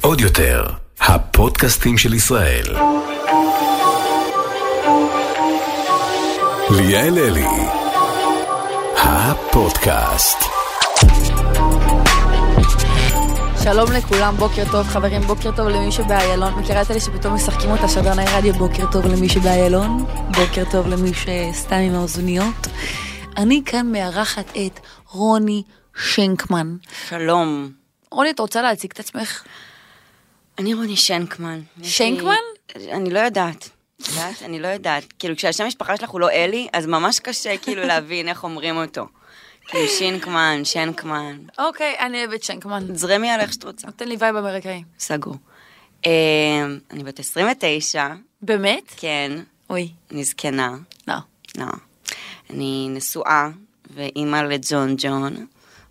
עוד יותר, הפודקאסטים של ישראל. ליאל אלי, הפודקאסט. שלום לכולם, בוקר טוב חברים, בוקר טוב למי שבאיילון. מכירה את אלה שפתאום משחקים אותה שדרני רדיו? בוקר טוב למי שבאיילון, בוקר טוב למי שסתם עם האוזניות. אני כאן מארחת את רוני שנקמן. שלום. רוני, את רוצה להציג את עצמך? אני רוני שנקמן. שנקמן? אני לא יודעת. אני לא יודעת. כאילו, כשהשם המשפחה שלך הוא לא אלי, אז ממש קשה כאילו להבין איך אומרים אותו. כאילו, שנקמן, שנקמן. אוקיי, אני אוהבת שנקמן. זרמי על איך שאת רוצה. נותן לי וייב אמריקאי. סגור. אני בת 29. באמת? כן. אוי. אני זקנה. לא. לא. אני נשואה ואימא לג'ון ג'ון.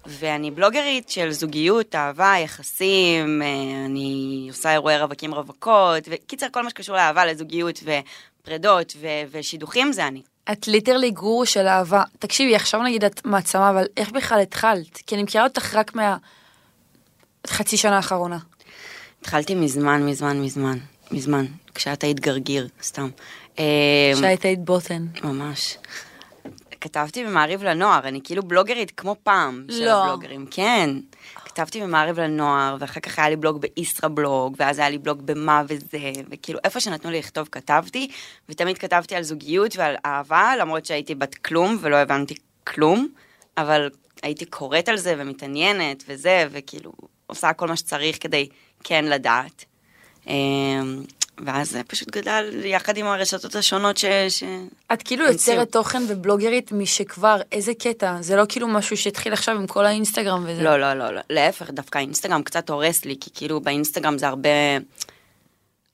ואני בלוגרית של זוגיות, אהבה, יחסים, אני עושה אירועי רווקים רווקות, וקיצר כל מה שקשור לאהבה, לזוגיות ופרדות ושידוכים זה אני. את ליטרלי גורו של אהבה. תקשיבי, עכשיו נגיד את מעצמה, אבל איך בכלל התחלת? כי אני מכירה אותך רק חצי שנה האחרונה. התחלתי מזמן, כשאת היית גרגיר, סתם. כשאת היית בוטן. ממש. כתבתי במעריב לנוער, אני כאילו בלוגרית כמו פעם של הבלוגרים, כן. כתבתי במעריב לנוער, ואחר כך היה לי בלוג בישראבלוג, ואז היה לי בלוג במה וזה, וכאילו איפה שנתנו לי לכתוב כתבתי, ותמיד כתבתי על זוגיות ועל אהבה, למרות שהייתי בת כלום ולא הבנתי כלום, אבל הייתי קוראת על זה ומתעניינת וזה, וכאילו עושה כל מה שצריך כדי כן לדעת. ואז זה פשוט גדל יחד עם הרשתות השונות את כאילו יוצרת תוכן ובלוגרית משכבר, איזה קטע? זה לא כאילו משהו שהתחיל עכשיו עם כל האינסטגרם וזה? לא, לא, לא, להפך, דווקא האינסטגרם קצת הורס לי, כי כאילו באינסטגרם זה הרבה...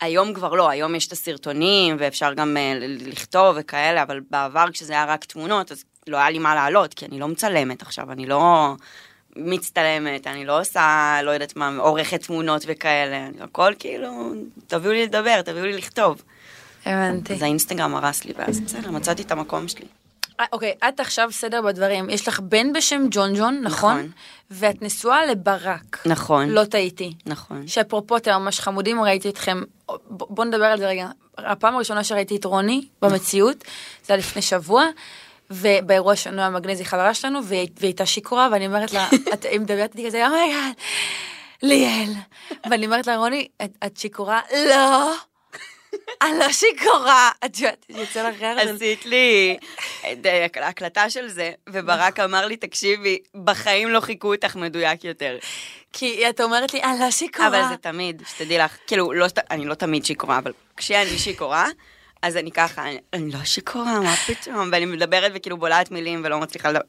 היום כבר לא, היום יש את הסרטונים ואפשר גם לכתוב וכאלה, אבל בעבר כשזה היה רק תמונות, אז לא היה לי מה לעלות, כי אני לא מצלמת עכשיו, אני לא... מצטלמת, אני לא עושה, לא יודעת מה, עורכת תמונות וכאלה, הכל כאילו, תביאו לי לדבר, תביאו לי לכתוב. הבנתי. אז האינסטגרם הרס לי, ואז בסדר, מצאתי את המקום שלי. אוקיי, את עכשיו סדר בדברים, יש לך בן בשם ג'ון ג'ון, נכון? ואת נשואה לברק. נכון. לא טעיתי. נכון. שאפרופו אתם ממש חמודים, ראיתי אתכם, בואו נדבר על זה רגע, הפעם הראשונה שראיתי את רוני במציאות, זה היה לפני שבוע, ובאירוע שנועה מגנזי חברה שלנו, והיא הייתה שיכורה, ואני אומרת לה, היא מדברת איתי כזה, אומייגאד, ליאל. ואני אומרת לה, רוני, את שיכורה? לא, אני לא שיכורה. את יודעת, יוצא לך אחרת. עשית לי הקלטה של זה, וברק אמר לי, תקשיבי, בחיים לא חיכו אותך מדויק יותר. כי את אומרת לי, אני לא שיכורה. אבל זה תמיד, שתדעי לך, כאילו, אני לא תמיד שיכורה, אבל כשאני שיכורה, אז אני ככה, אני לא שיכורה, מה פתאום? ואני מדברת וכאילו בולעת מילים ולא מצליחה לדבר.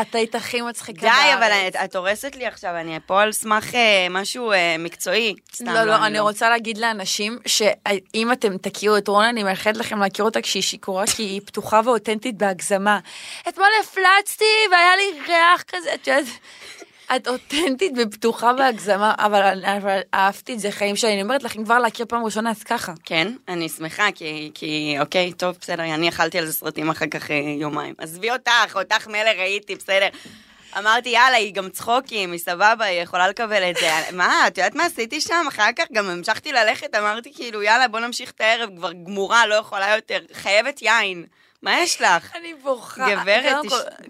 את היית הכי מצחיקה. די, אבל את הורסת לי עכשיו, אני פה על סמך משהו מקצועי. לא, לא, אני רוצה להגיד לאנשים שאם אתם תכירו את רונה, אני מאחלת לכם להכיר אותה כשהיא שיכורה, כי היא פתוחה ואותנטית בהגזמה. אתמול הפלצתי והיה לי ריח כזה, את יודעת... את אותנטית ופתוחה בהגזמה, אבל אהבתי את זה חיים שלי. אני אומרת לך, אם כבר להכיר פעם ראשונה, אז ככה. כן, אני שמחה, כי אוקיי, טוב, בסדר, אני אכלתי על זה סרטים אחר כך יומיים. עזבי אותך, אותך מלא ראיתי, בסדר. אמרתי, יאללה, היא גם צחוקים, היא סבבה, היא יכולה לקבל את זה. מה, את יודעת מה עשיתי שם? אחר כך גם המשכתי ללכת, אמרתי כאילו, יאללה, בוא נמשיך את הערב, כבר גמורה, לא יכולה יותר, חייבת יין. מה יש לך? אני בורחה. גברת,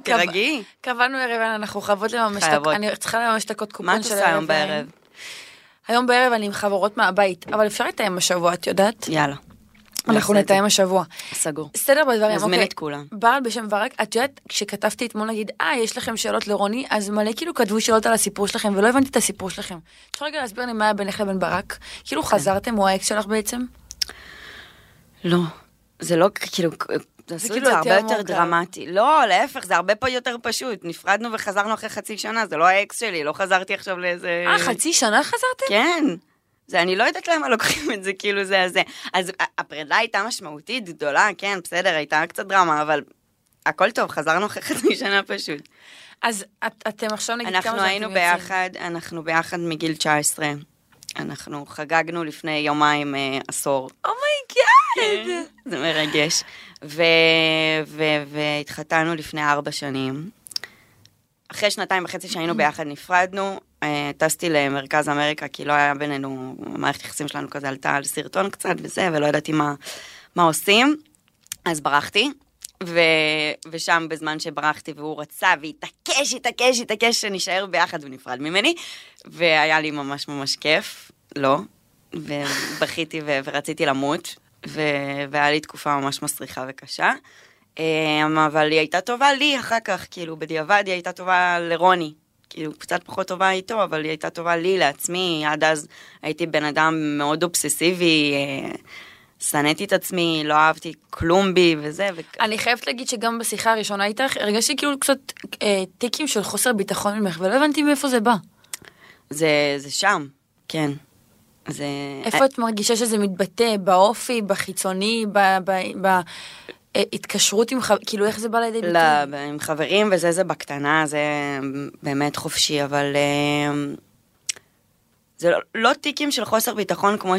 תרגי. קבענו ערב, אנחנו חייבות לממש... אני צריכה לממש את הקודקופון של הערב. מה את עושה היום בערב? היום בערב אני עם חברות מהבית, אבל אפשר לתאם השבוע, את יודעת? יאללה. אנחנו נתאם השבוע. סגור. סדר בדברים, אוקיי. נזמין את כולם. ברל בשם ברק, את יודעת, כשכתבתי אתמול, נגיד, יש לכם שאלות לרוני, אז מלא כאילו כתבו שאלות על הסיפור שלכם, ולא הבנתי את הסיפור שלכם. אפשר רגע להסביר לי מה היה בינך לבין ברק? כאילו חזרתם, הוא האקס שלך בעצם? לא. זה לא כאילו... זה כאילו הרבה יותר דרמטי. לא, להפך, זה הרבה יותר פשוט. נפרדנו וחזרנו אחרי חצי שנה, זה לא האקס שלי, לא חזרתי עכשיו לאיזה... חצי שנה חזרתם? כן. זה, אני לא יודעת למה לוקחים את זה, כאילו זה הזה. אז הפרידה הייתה משמעותית, גדולה, כן, בסדר, הייתה קצת דרמה, אבל הכל טוב, חזרנו אחרי חצי שנה פשוט. אז אתם עכשיו נגיד כמה... אנחנו ביחד מגיל 19. אנחנו חגגנו לפני יומיים עשור. אומייגאד! זה מרגש. והתחתנו לפני 4 שנים. אחרי 2.5 שהיינו ביחד נפרדנו, טסתי למרכז אמריקה, כי לא היה בינינו, מערכת יחסים שלנו כזה עלתה על סרטון קצת וזה, ולא ידעתי מה עושים, אז ברחתי, ושם בזמן שברחתי והוא רצה והתעקש שנשאר ביחד ונפרד ממני, והיה לי ממש ממש כיף, לא, ובכיתי ורציתי למות, והיה לי תקופה ממש מסריחה וקשה, אבל היא הייתה טובה לי אחר כך, כאילו בדיעבד היא הייתה טובה לרוני, כאילו קצת פחות טובה איתו, אבל היא הייתה טובה לי, לעצמי, עד אז הייתי בן אדם מאוד אובססיבי, סנאתי את עצמי, לא אהבתי כלום בי וזה. אני חייבת להגיד שגם בשיחה הראשונה איתך, הרגשתי כאילו קצת טיקים של חוסר ביטחון ממך, ולא הבנתי מאיפה זה בא. זה שם, כן. איפה את מרגישה שזה מתבטא? באופי, בחיצוני, התקשרות עם, כאילו איך זה בא לידי ביטוי? לא, עם חברים וזה, זה בקטנה, זה באמת חופשי, אבל זה לא טיקים של חוסר ביטחון כמו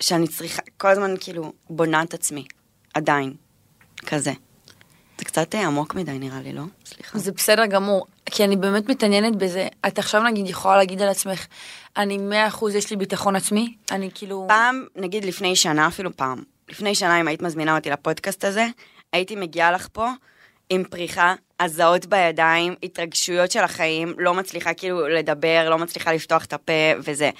שאני צריכה, כל הזמן כאילו בונה את עצמי, עדיין, כזה. זה קצת עמוק מדי נראה לי, לא? סליחה. זה בסדר גמור, כי אני באמת מתעניינת בזה. את עכשיו נגיד יכולה להגיד על עצמך, אני 100% יש לי ביטחון עצמי, אני כאילו... פעם, נגיד לפני שנה, אפילו פעם, לפני שנה, אם היית מזמינה אותי לפודקאסט הזה, הייתי מגיעה לך פה עם פריחה, הזעות בידיים, התרגשויות של החיים, לא מצליחה כאילו לדבר, לא מצליחה לפתוח את הפה וזה.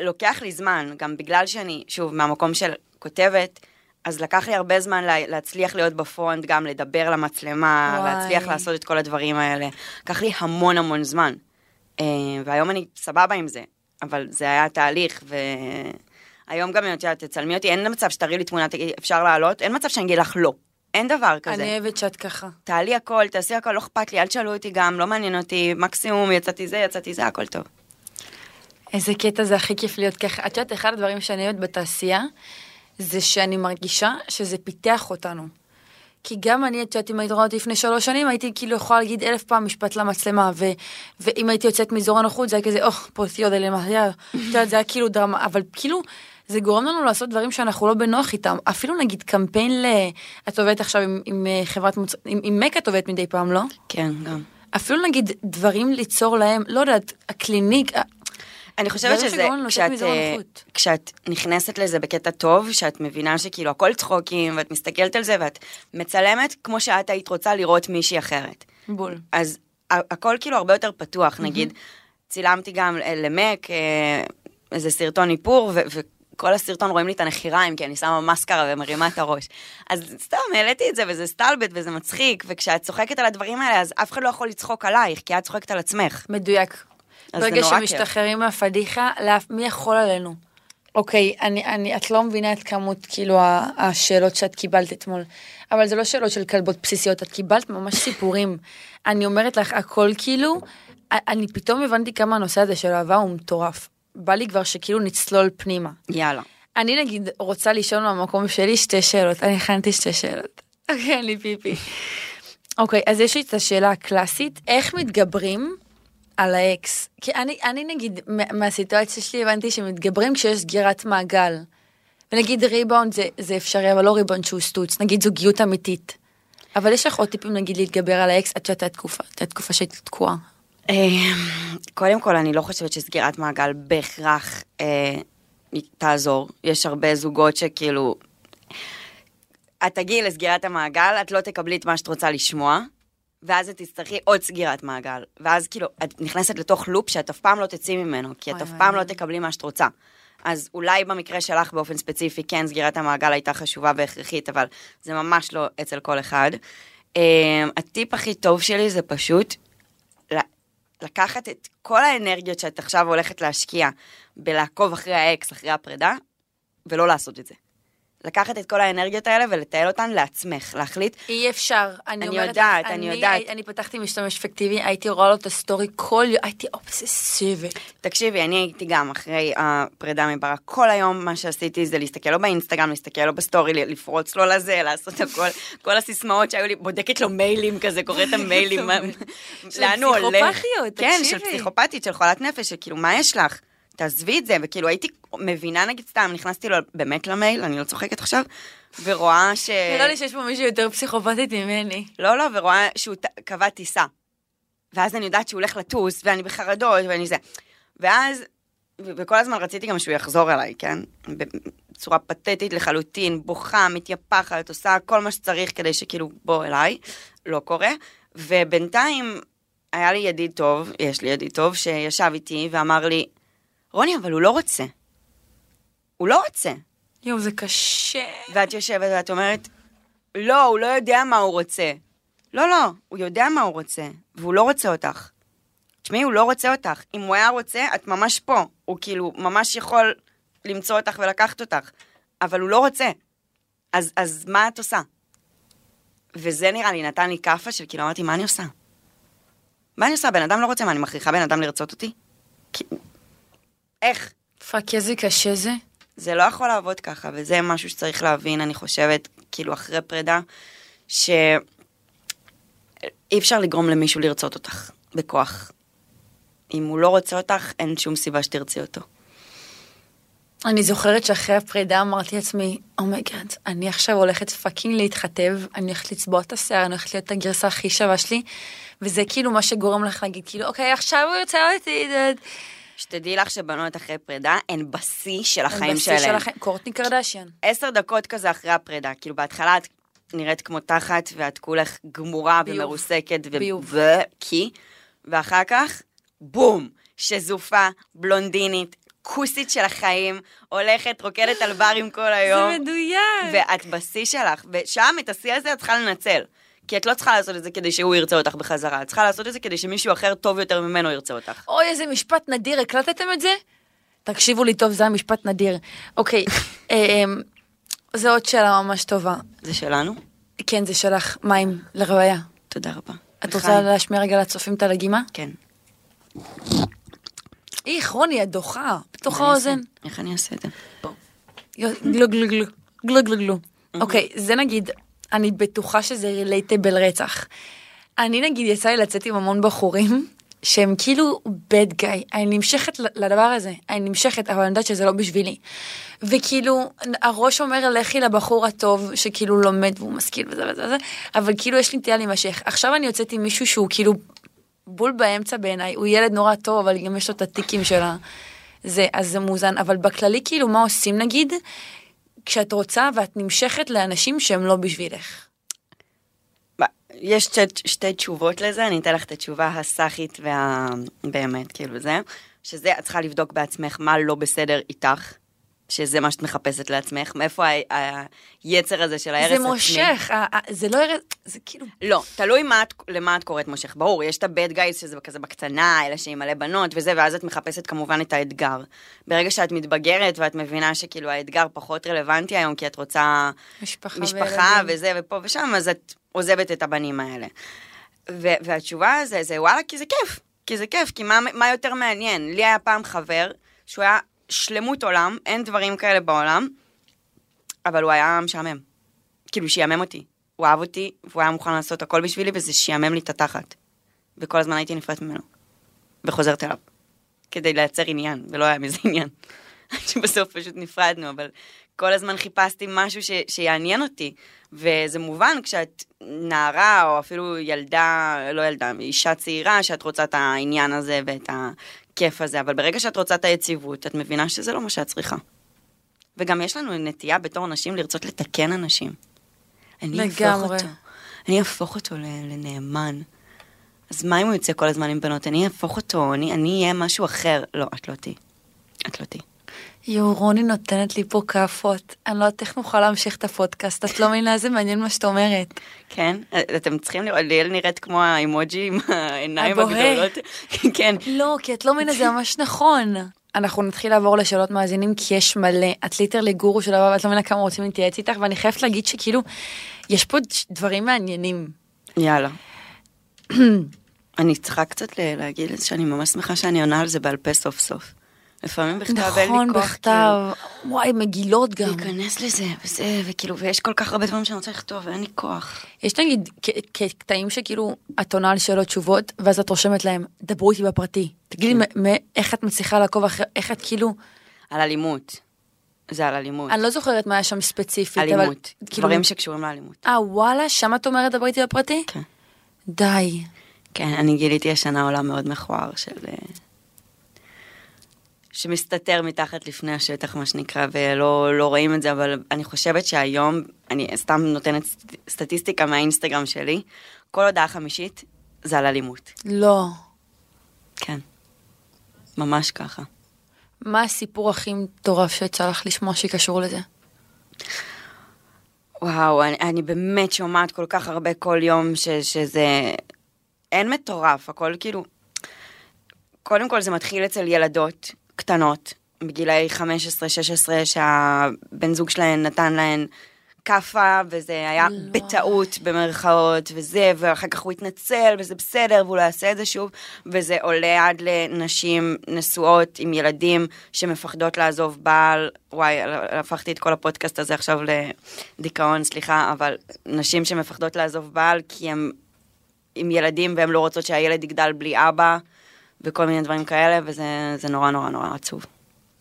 לוקח לי זמן, גם בגלל שאני, שוב, מהמקום של כותבת, אז לקח לי הרבה זמן להצליח להיות בפרונט, גם לדבר למצלמה, וואי. להצליח לעשות את כל הדברים האלה. לקח לי המון המון זמן. והיום אני סבבה עם זה, אבל זה היה תהליך, היום גם יודעת, תצלמי אותי, אין מצב שתראי לי תמונה, אפשר לעלות, אין מצב שאני אגיד לך לא. אין דבר כזה. אני אוהבת שאת ככה. תעלי הכל, תעשי הכל, לא אכפת לי, אל תשאלו אותי גם, לא מעניין אותי, מקסימום, יצאתי זה, הכל טוב. איזה קטע, זה הכי כיף להיות ככה. את יודעת, אחד הדברים שאני אוהבת בתעשייה, זה שאני מרגישה שזה פיתח אותנו. כי גם אני, את יודעת, אם היית רואה אותי לפני 3 שנים, הייתי כאילו יכולה להגיד 1000 פעם משפט למצלמה, ואם הייתי יוצאת מזור הנוחות, זה היה כזה, פה תיעוד אלה מהיער. זה היה כאילו דרמה, אבל כאילו, זה גורם לנו לעשות דברים שאנחנו לא בנוח איתם. אפילו נגיד קמפיין את עובדת עכשיו עם חברת מוצא, עם מק את עובדת מדי פעם, לא? כן, גם. אפילו נגיד דברים ליצור להם, לא יודעת, הקליניק. אני חושבת שזה, כשאת נכנסת לזה בקטע טוב, שאת מבינה שכאילו הכל צחוקים, ואת מסתכלת על זה, ואת מצלמת כמו שאת היית רוצה לראות מישהי אחרת. בול. אז הכל כאילו הרבה יותר פתוח, נגיד. צילמתי גם למק, איזה סרטון איפור, כל הסרטון רואים לי את הנחיריים, כי אני שמה מסקרה ומרימה את הראש. אז סתם, העליתי את זה, וזה סטלבט, וזה מצחיק, וכשאת צוחקת על הדברים האלה, אז אף אחד לא יכול לצחוק עלייך, כי את צוחקת על עצמך. מדויק. ברגע שמשתחררים מהפדיחה, מי יכול עלינו? אוקיי, את לא מבינה את כמות, כאילו, השאלות שאת קיבלת אתמול. אבל זה לא שאלות של כלבות בסיסיות, את קיבלת ממש סיפורים. אני אומרת לך, הכל כאילו, אני פתאום הבנתי כמה הנושא הזה של אהבה הוא מטורף. בא לי כבר שכאילו נצלול פנימה. יאללה. אני נגיד רוצה לישון במקום שלי 2 שאלות. אני הכנתי 2 שאלות. אוקיי, אני פיפי. אוקיי, אז יש לי את השאלה הקלאסית. איך מתגברים על האקס? כי אני נגיד, מהסיטואציה שלי הבנתי שמתגברים כשיש סגירת מעגל. ונגיד ריבאונד זה אפשרי, אבל לא ריבאונד שהוא סטוץ. נגיד זוגיות אמיתית. אבל יש לך עוד טיפים נגיד להתגבר על האקס עד שאתה תקופה. אתה תקופה שהיא תקועה. קודם כל, אני לא חושבת שסגירת מעגל בהכרח תעזור. יש הרבה זוגות שכאילו, את תגיעי לסגירת המעגל, את לא תקבלי את מה שאת רוצה לשמוע, ואז את תצטרכי עוד סגירת מעגל. ואז כאילו, את נכנסת לתוך לופ שאת אף פעם לא תצאי ממנו, כי את אף פעם לא תקבלי מה שאת רוצה. אז אולי במקרה שלך באופן ספציפי, כן, סגירת המעגל הייתה חשובה והכרחית, אבל זה ממש לא אצל כל אחד. הטיפ הכי טוב שלי זה פשוט לקחת את כל האנרגיות שאת עכשיו הולכת להשקיע בלעקוב אחרי האקס, אחרי הפרידה, ולא לעשות את זה. לקחת את כל האנרגיות האלה ולטייל אותן לעצמך, להחליט. אי אפשר. אני יודעת. אני פתחתי משתמש פיקטיבי, הייתי רואה לו את הסטורי כל יום, הייתי אובססיבית. תקשיבי, אני הייתי גם אחרי הפרידה מברק, כל היום מה שעשיתי זה להסתכל לו באינסטגרם, להסתכל לו בסטורי, לפרוץ לו לזה, לעשות הכל, כל הסיסמאות שהיו לי, בודקת לו מיילים כזה, קוראת המיילים. של פסיכופתיות, כן, של פסיכופתית, של חולת נפש, שכאילו מה יש לך? תעזבי את זה, וכאילו הייתי מבינה נגיד סתם, נכנסתי לו באמת למייל, אני לא צוחקת עכשיו, ורואה ש... נראה לי שיש פה מישהו יותר פסיכופתית ממני. לא, ורואה שהוא קבע טיסה. ואז אני יודעת שהוא הולך לטוס, ואני בחרדות, ואני זה. ואז, וכל הזמן רציתי גם שהוא יחזור אליי, כן? בצורה פתטית לחלוטין, בוכה, מתייפחת, עושה כל מה שצריך כדי שכאילו בוא אליי, לא קורה. ובינתיים היה לי ידיד טוב, יש לי ידיד טוב, שישב איתי ואמר לי, רוני, אבל הוא לא רוצה. הוא לא רוצה. יום, זה קשה. ואת יושבת ואת אומרת, לא, הוא לא יודע מה הוא רוצה. לא, לא, הוא יודע מה הוא רוצה, והוא לא רוצה אותך. תשמעי, הוא לא רוצה אותך. אם הוא היה רוצה, את ממש פה. הוא כאילו ממש יכול למצוא אותך ולקחת אותך. אבל הוא לא רוצה. אז מה את עושה? וזה נראה לי, נתן לי קפה של כאילו, אמרתי, מה אני עושה? מה אני עושה? בן אדם לא רוצה, מה אני מכריחה בן אדם לרצות אותי? איך? פאק, איזה קשה זה? זה לא יכול לעבוד ככה, וזה משהו שצריך להבין, אני חושבת, כאילו אחרי פרידה, שאי אפשר לגרום למישהו לרצות אותך, בכוח. אם הוא לא רוצה אותך, אין שום סיבה שתרצי אותו. אני זוכרת שאחרי הפרידה אמרתי לעצמי, אומייגאד, אני עכשיו הולכת פאקינג להתחתב, אני הולכת לצבוע את השיער, אני הולכת להיות את הגרסה הכי שווה שלי, וזה כאילו מה שגורם לך להגיד, כאילו, אוקיי, עכשיו הוא ירצה אותי, שתדעי לך שבנות אחרי פרידה הן בשיא של החיים שלהם. קורטני קרדשיאן. 10 דקות כזה אחרי הפרידה. כאילו בהתחלה את נראית כמו תחת, ואת כולך גמורה ומרוסקת. ביוב. ואחר כך, בום, שזופה, בלונדינית, כוסית של החיים, הולכת, רוקדת על ברים כל היום. זה מדויק. ואת בשיא שלך. ושם את השיא הזה את צריכה לנצל. כי את לא צריכה לעשות את זה כדי שהוא ירצה אותך בחזרה. את צריכה לעשות את זה כדי שמישהו אחר טוב יותר ממנו ירצה אותך. אוי, איזה משפט נדיר. הקלטתם את זה? תקשיבו לי טוב, זה המשפט נדיר. אוקיי, זה עוד שאלה ממש טובה. זה שלנו? כן, זה שלך. מים, לרוויה. תודה רבה. את רוצה להשמיע רגע לצופים את הלגימה? כן. איך, רוני, את דוחה. בתוך האוזן. איך אני אעשה את זה? בוא. גלו, גלו, גלו. גלו, גלו, גלו. אוקיי, זה נגיד... אני בטוחה שזה רילייטבל רצח. אני נגיד יצא לי לצאת עם המון בחורים, שהם כאילו bad guy. אני נמשכת לדבר הזה. אני נמשכת, אבל אני יודעת שזה לא בשבילי. וכאילו, הראש אומר, לכי לבחור הטוב, שכאילו לומד והוא משכיל וזה וזה וזה, אבל כאילו יש לי נטייה להימשך. עכשיו אני יוצאת עם מישהו שהוא כאילו בול באמצע בעיניי. הוא ילד נורא טוב, אבל גם יש לו את הטיקים שלה. זה, אז זה מוזן. אבל בכללי, כאילו, מה עושים נגיד? כשאת רוצה ואת נמשכת לאנשים שהם לא בשבילך. יש שתי תשובות לזה, אני אתן לך את התשובה הסחית והבאמת, כאילו זה, שזה את צריכה לבדוק בעצמך מה לא בסדר איתך, שזה מה שאת מחפשת לעצמך, מאיפה היצר הזה של הערס עצמי. זה מושך, זה לא ערס, זה כאילו... לא, תלוי למה את קוראת מושך, ברור, יש את הבד גייס שזה כזה בקטנה, אלה שהיא מלא בנות וזה, ואז את מחפשת כמובן את האתגר. ברגע שאת מתבגרת ואת מבינה שכאילו האתגר פחות רלוונטי היום, כי את רוצה משפחה וזה ופה ושם, אז את עוזבת את הבנים האלה. והתשובה זה וואלה, כי זה כיף, כי זה כיף, כי מה יותר מעניין? לי היה פעם חבר שהוא היה שלמות עולם, אין דברים כאלה בעולם, אבל הוא היה משעמם. כאילו, שיעמם אותי. הוא אהב אותי, והוא היה מוכן לעשות הכל בשבילי, וזה שיעמם לי את התחת. וכל הזמן הייתי נפרט ממנו. וחוזרת אליו. כדי לייצר עניין, ולא היה מזה עניין. עד שבסוף פשוט נפרדנו, אבל כל הזמן חיפשתי משהו שיעניין אותי. וזה מובן, כשאת נערה, או אפילו ילדה, לא ילדה, אישה צעירה, שאת רוצה את העניין הזה ואת ה... כיף הזה, אבל ברגע שאת רוצה את היציבות, את מבינה שזה לא מה שאת צריכה. וגם יש לנו נטייה בתור נשים לרצות לתקן אנשים. אני אהפוך אותו לנאמן. אז מה אם הוא יוצא כל הזמן עם בנות? אני אהפוך אותו, אני אהיה משהו אחר. לא, את לא תהי. את לא תהי. יו, רוני נותנת לי פה כעפות. אני לא יודעת איך נוכל להמשיך את הפודקאסט. את לא מבינה, זה מעניין מה שאת אומרת. כן, אתם צריכים לראות, ליל נראית כמו האימוג'י עם העיניים הגדולות. כן. לא, כי את לא מבינה, זה ממש נכון. אנחנו נתחיל לעבור לשאלות מאזינים, כי יש מלא. את ליטרלי גורו של הבא, ואת לא מבינה כמה רוצים להתייעץ איתך, ואני חייבת להגיד שכאילו, יש פה דברים מעניינים. יאללה. אני צריכה קצת להגיד שאני ממש שמחה שאני עונה על זה בעל פה סוף סוף. לפעמים בכתב, אין לי כוח. נכון, בכתב. וואי, מגילות גם. להיכנס לזה, וזה, וכאילו, ויש כל כך הרבה דברים שאני רוצה לכתוב, ואין לי כוח. יש נגיד קטעים שכאילו, את עונה על שאלות תשובות, ואז את רושמת להם, דברו איתי בפרטי. תגידי איך את מצליחה לעקוב אחרי, איך את כאילו... על אלימות. זה על אלימות. אני לא זוכרת מה היה שם ספציפית. אלימות. דברים שקשורים לאלימות. וואלה, שם את אומרת דברי איתי בפרטי? כן. די. כן, אני גיליתי השנה עולם מאוד מכוער של... שמסתתר מתחת לפני השטח, מה שנקרא, ולא רואים את זה, אבל אני חושבת שהיום, אני סתם נותנת סטטיסטיקה מהאינסטגרם שלי, כל הודעה חמישית זה על אלימות. לא. כן. ממש ככה. מה הסיפור הכי מטורף שצריך לשמוע שקשור לזה? וואו, אני באמת שומעת כל כך הרבה כל יום שזה... אין מטורף, הכל כאילו... קודם כל זה מתחיל אצל ילדות קטנות, בגילי 15-16, שהבן זוג שלהן נתן להן קפה, וזה היה בטעות במרכאות, וזה, ואחר כך הוא התנצל, וזה בסדר, והוא לא יעשה את זה שוב, וזה עולה עד לנשים נשואות עם ילדים שמפחדות לעזוב בעל, וואי, הפכתי את כל הפודקאסט הזה עכשיו לדיכאון, סליחה, אבל נשים שמפחדות לעזוב בעל, כי הם עם ילדים, והם לא רוצות שהילד יגדל בלי אבא, וכל מיני דברים כאלה, וזה נורא נורא נורא עצוב.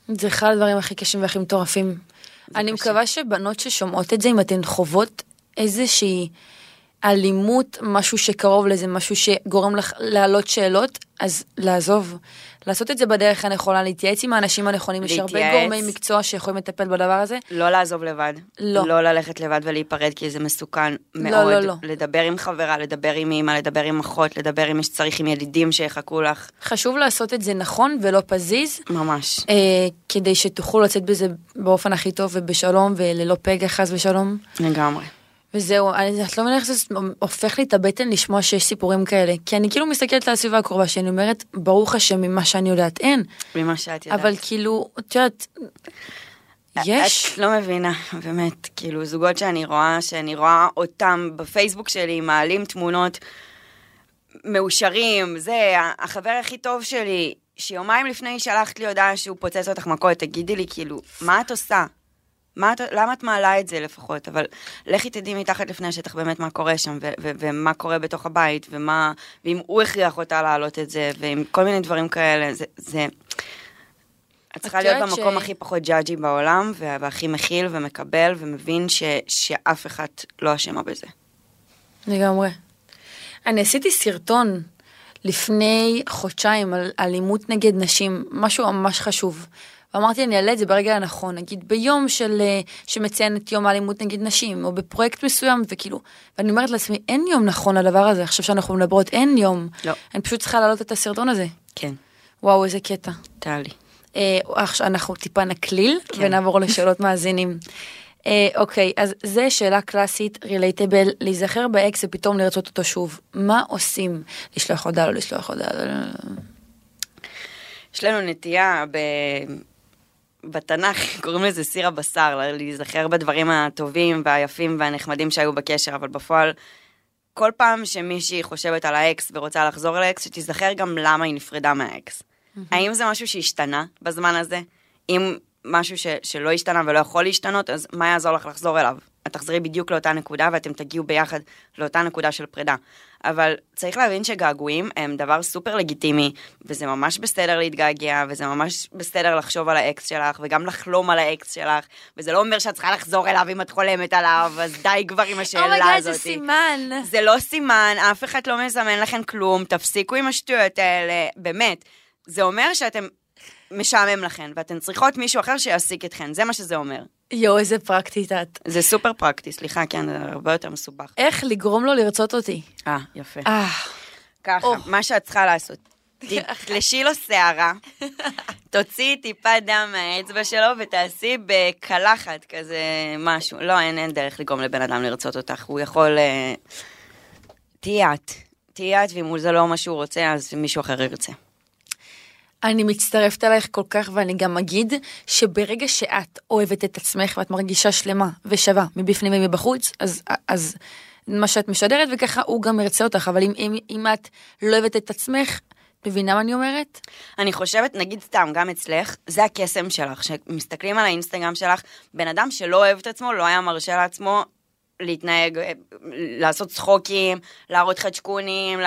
זה אחד הדברים הכי קשים והכי מטורפים. אני מקווה שבנות ששומעות את זה, אם אתן חוות איזושהי אלימות, משהו שקרוב לזה, משהו שגורם לך להעלות שאלות, אז לעזוב. לעשות את זה בדרך הנכונה, להתייעץ עם האנשים הנכונים, יש הרבה גורמי מקצוע שיכולים לטפל בדבר הזה. לא לעזוב לבד. לא ללכת לבד ולהיפרד, כי זה מסוכן מאוד. לדבר עם חברה, לדבר עם אמא, לדבר עם אחות, לדבר עם מי שצריך, עם ילידים שיחכו לך. חשוב לעשות את זה נכון ולא פזיז. ממש. כדי שתוכלו לצאת בזה באופן הכי טוב ובשלום, וללא פגע חס ושלום. לגמרי. וזהו, את לא מבינה איך זה הופך לי את הבטן לשמוע שיש סיפורים כאלה, כי אני כאילו מסתכלת על הסביבה הקרובה, שאני אומרת, ברוך השם, ממה שאני יודעת, אין. ממה שאת יודעת. אבל כאילו, את יודעת, יש. את לא מבינה, באמת, כאילו, זוגות שאני רואה אותם בפייסבוק שלי, מעלים תמונות מאושרים, זה החבר הכי טוב שלי, שיומיים לפני שלחת לי הודעה שהוא פוצץ אותך מכות, תגידי לי, כאילו, מה את עושה? למה את מעלה את זה לפחות, אבל לכי תדעי מתחת לפני השטח באמת מה קורה שם, ומה קורה בתוך הבית, ואם הוא הכריח אותה להעלות את זה, ועם כל מיני דברים כאלה, את צריכה להיות במקום הכי פחות ג'אג'י בעולם, והכי מכיל ומקבל, ומבין שאף אחד לא אשמה בזה. לגמרי. אני עשיתי סרטון לפני חודשיים על אלימות נגד נשים, משהו ממש חשוב. ואמרתי, אני אעלה את זה ברגע הנכון, נגיד ביום שמציין את יום האלימות נגד נשים, או בפרויקט מסוים, וכאילו, ואני אומרת לעצמי, אין יום נכון לדבר הזה, עכשיו שאנחנו מדברות, אין יום. לא. אני פשוט צריכה להעלות את הסרטון הזה. כן. וואו, איזה קטע. תעלי. אנחנו טיפה נקליל, כן. ונעבור לשאלות מאזינים. אוקיי, אז זה שאלה קלאסית, רילייטבל, להיזכר באקס ופתאום לרצות אותו שוב. מה עושים? לשלוח הודעה, לא לשלוח הודעה. יש לנו נטייה בתנ"ך קוראים לזה סיר הבשר, להיזכר בדברים הטובים והיפים והנחמדים שהיו בקשר, אבל בפועל, כל פעם שמישהי חושבת על האקס ורוצה לחזור על האקס, שתיזכר גם למה היא נפרדה מהאקס. האם זה משהו שהשתנה בזמן הזה? אם משהו שלא השתנה ולא יכול להשתנות, אז מה יעזור לך לחזור אליו? את תחזרי בדיוק לאותה נקודה, ואתם תגיעו ביחד לאותה נקודה של פרידה. אבל צריך להבין שגעגועים הם דבר סופר לגיטימי, וזה ממש בסדר להתגעגע, וזה ממש בסדר לחשוב על האקס שלך, וגם לחלום על האקס שלך, וזה לא אומר שאת צריכה לחזור אליו אם את חולמת עליו, אז די כבר עם השאלה הזאת. זה סימן. זה לא סימן, אף אחד לא מזמן לכם כלום, תפסיקו עם השטויות האלה, באמת. זה אומר שאתם משעמם לכם, ואתן צריכות מישהו אחר שיעסיק אתכם, זה מה שזה אומר. יו, איזה פרקטית את. זה סופר פרקטי, סליחה, כן, זה הרבה יותר מסובך. איך לגרום לו לרצות אותי? יפה. ככה, מה שאת צריכה לעשות. תלשי לו שערה, תוציאי טיפה דם מהאצבע שלו, ותעשי בקלחת כזה משהו. לא, אין דרך לגרום לבן אדם לרצות אותך, הוא יכול... תהיית, ואם זה לא מה שהוא רוצה, אז מישהו אחר ירצה. אני מצטרפת עלייך כל כך, ואני גם אגיד שברגע שאת אוהבת את עצמך, ואת מרגישה שלמה ושווה מבפנים ומבחוץ, אז מה שאת משדרת, וככה הוא גם ירצה אותך, אבל אם את לא אוהבת את עצמך, מבינה מה אני אומרת? אני חושבת, נגיד סתם, גם אצלך, זה הקסם שלך, שמסתכלים על האינסטגרם שלך, בן אדם שלא אוהב את עצמו, לא היה מרשה לעצמו להתנהג, לעשות צחוקים, להראות חדשקונים,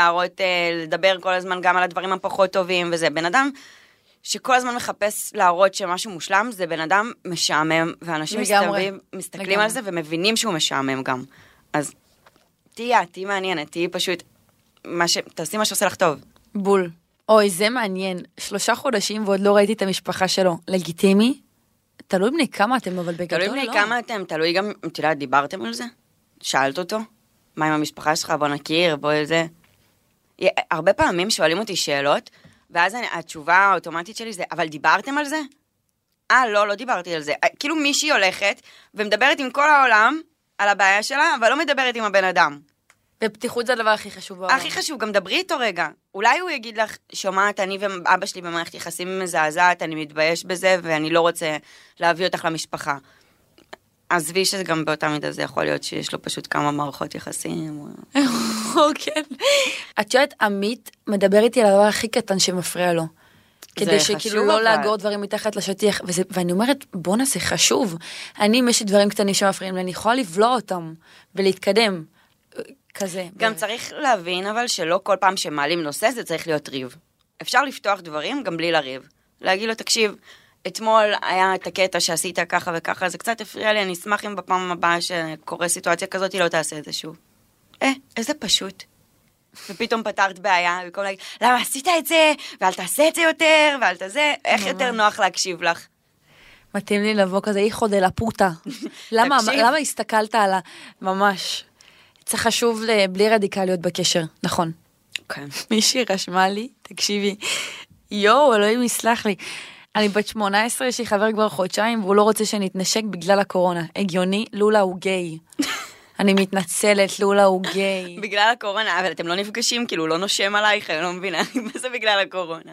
לדבר כל הזמן גם על הדברים הפחות טובים, וזה בן אדם שכל הזמן מחפש להראות שמשהו מושלם, זה בן אדם משעמם, ואנשים מסתכלים על זה ומבינים שהוא משעמם גם. אז תהיה מעניינת, תהיה פשוט תעשי מה שעושה לך טוב. בול. אוי, זה מעניין. 3 חודשים ועוד לא ראיתי את המשפחה שלו. לגיטימי? תלוי בני כמה אתם, אבל בגדול לא. תלוי בני כמה אתם, תלוי גם, תראה, דיברתם על זה? שאלת אותו? מה עם המשפחה שלך? בוא נכיר, בוא איזה... הרבה פעמים שואלים אותי שאלות, ואז התשובה האוטומטית שלי זה, אבל דיברתם על זה? לא, לא דיברתי על זה. כאילו מישהי הולכת ומדברת עם כל העולם על הבעיה שלה, אבל לא מדברת עם הבן אדם. ופתיחות זה הדבר הכי חשוב. הכי חשוב, גם דברי איתו רגע. אולי הוא יגיד לך, שומעת, אני ואבא שלי במערכת יחסים מזעזעת, אני מתבייש בזה, ואני לא רוצה להביא אותך למשפחה. אז ויש גם באותה מידה זה יכול להיות שיש לו פשוט כמה מערכות יחסים. כן. את שואלת, עמית מדבר איתי על הדבר הכי קטן שמפריע לו. כדי שכאילו לא להגור דברים מתחת לשטיח. ואני אומרת, בוא נעשה חשוב. אני, אם יש דברים קטנים שמפריעים, ואני יכולה לבלוע אותם ולהתקדם. כזה. גם צריך להבין, אבל שלא כל פעם שמעלים נושא, זה צריך להיות ריב. אפשר לפתוח דברים גם בלי לריב. להגיד לו, תקשיב, אתמול היה את הקטע שעשית ככה וככה, זה קצת הפריע לי, אני אשמח אם בפעם הבאה שקורה סיטואציה כזאת, היא לא תעשה את זה שוב. איזה פשוט. ופתאום פתרת בעיה, במקום להגיד, למה עשית את זה, ואל תעשה את זה יותר, ואל תעשה, איך יותר נוח להקשיב לך? מתאים לי לבוא כזה, איך עוד אל הפוטה. למה הסתכלת על ממש? זה חשוב בלי רדיקליות בקשר, נכון. כן. מישהי רשמה לי, תקשיבי, יואו, אלוהים יסלח לי. אני בת 18, יש לי חבר כבר חודשיים, והוא לא רוצה שנתנשק בגלל הקורונה. הגיוני, לולה הוא גיי. אני מתנצלת, לולה הוא גיי. בגלל הקורונה, אבל אתם לא נפגשים, כאילו, הוא לא נושם עלייך, אני לא מבינה, מה זה בגלל הקורונה?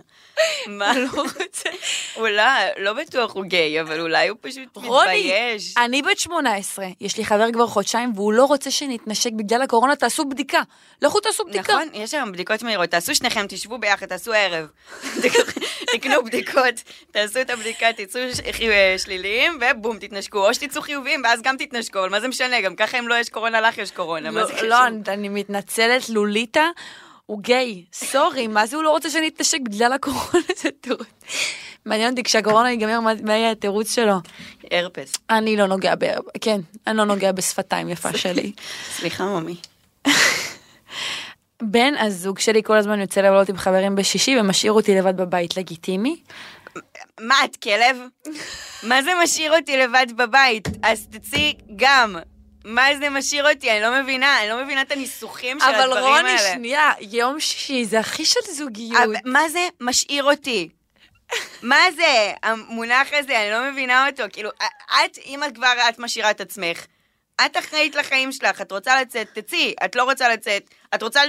מה לא רוצה? אולי, לא בטוח הוא גיי, אבל אולי הוא פשוט מתבייש. רוני, אני בת 18, יש לי חבר כבר חודשיים, והוא לא רוצה שנתנשק בגלל הקורונה, תעשו בדיקה. לכו תעשו בדיקה. נכון, יש היום בדיקות מהירות, תעשו שניכם, תשבו ביחד, תעשו ערב. תקנו בדיקות, תעשו את הבדיקה, תצאו שליליים, ובום, תתנשקו. או שתצאו חיוביים, ואז גם תתנשקו. אבל מה זה משנה? גם ככה אם לא יש קורונה, לך יש קורונה. לא, אני מתנצלת, לוליטה, הוא גיי. סורי, מה זה הוא לא רוצה שנתנשק בגלל הקורונה? זה תירוץ. מעניין אותי, כשהקורונה ייגמר, מה יהיה התירוץ שלו? הרפס. אני לא נוגע כן, אני לא נוגע בשפתיים יפה שלי. סליחה, ממי. בן הזוג שלי כל הזמן יוצא לבלות עם חברים בשישי, ומשאיר אותי לבד בבית. לגיטימי? מה, את כלב? מה זה משאיר אותי לבד בבית? אז תצאי גם. מה זה משאיר אותי? אני לא מבינה. אני לא מבינה את הניסוחים של הדברים האלה. אבל רוני, שנייה, יום שישי, זה הכי של זוגיות. מה זה משאיר אותי? מה זה? המונח הזה, אני לא מבינה אותו. כאילו, את, אם את כבר, את משאירה את עצמך. את אחראית לחיים שלך, את רוצה לצאת, תצאי, את לא רוצה לצאת, את רוצה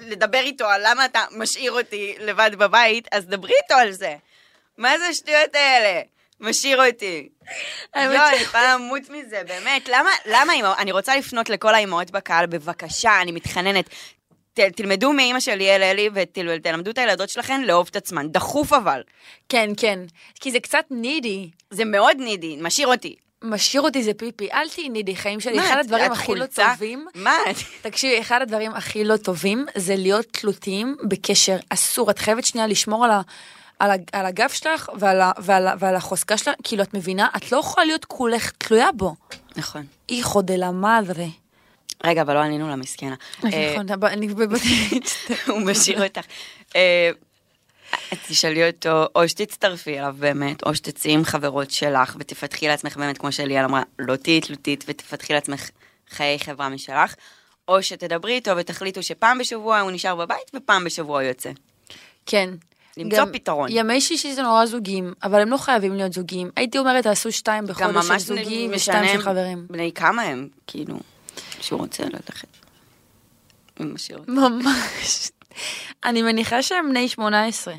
לדבר איתו על למה אתה משאיר אותי לבד בבית, אז דברי איתו על זה. מה זה השטויות האלה? משאיר אותי. לא, אני פעם אמות מזה, באמת. למה אימא? אני רוצה לפנות לכל האימהות בקהל, בבקשה, אני מתחננת. תלמדו מאימא שלי אל אלי, ותלמדו את הילדות שלכן לאהוב את עצמן. דחוף אבל. כן, כן. כי זה קצת נידי. זה מאוד נידי, משאיר אותי. משאיר אותי זה פיפי, אל תהי נידי חיים שלי, אחד הדברים הכי לא טובים, תקשיבי, אחד הדברים הכי לא טובים זה להיות תלותיים בקשר, אסור, את חייבת שנייה לשמור על הגב שלך ועל החוסקה שלך, כאילו את מבינה, את לא יכולה להיות כולך תלויה בו. נכון. איכו דלה מדרה. רגע, אבל לא ענינו למסכנה. נכון, אני בבתית. הוא משאיר אותך. את תשאלי אותו, או שתצטרפי אליו באמת, או שתצאי עם חברות שלך, ותפתחי לעצמך באמת, כמו שליאל אמרה, לא תהיי תלותית, ותפתחי לעצמך חיי חברה משלך, או שתדברי איתו ותחליטו שפעם בשבוע הוא נשאר בבית, ופעם בשבוע הוא יוצא. כן. למצוא פתרון. ימי שישי זה נורא זוגים, אבל הם לא חייבים להיות זוגים. הייתי אומרת, תעשו 2 בחודש של זוגים, 2 של חברים. בני כמה הם, כאילו, שהוא רוצה ללכת. ממש. אני מניחה שהם בני 18,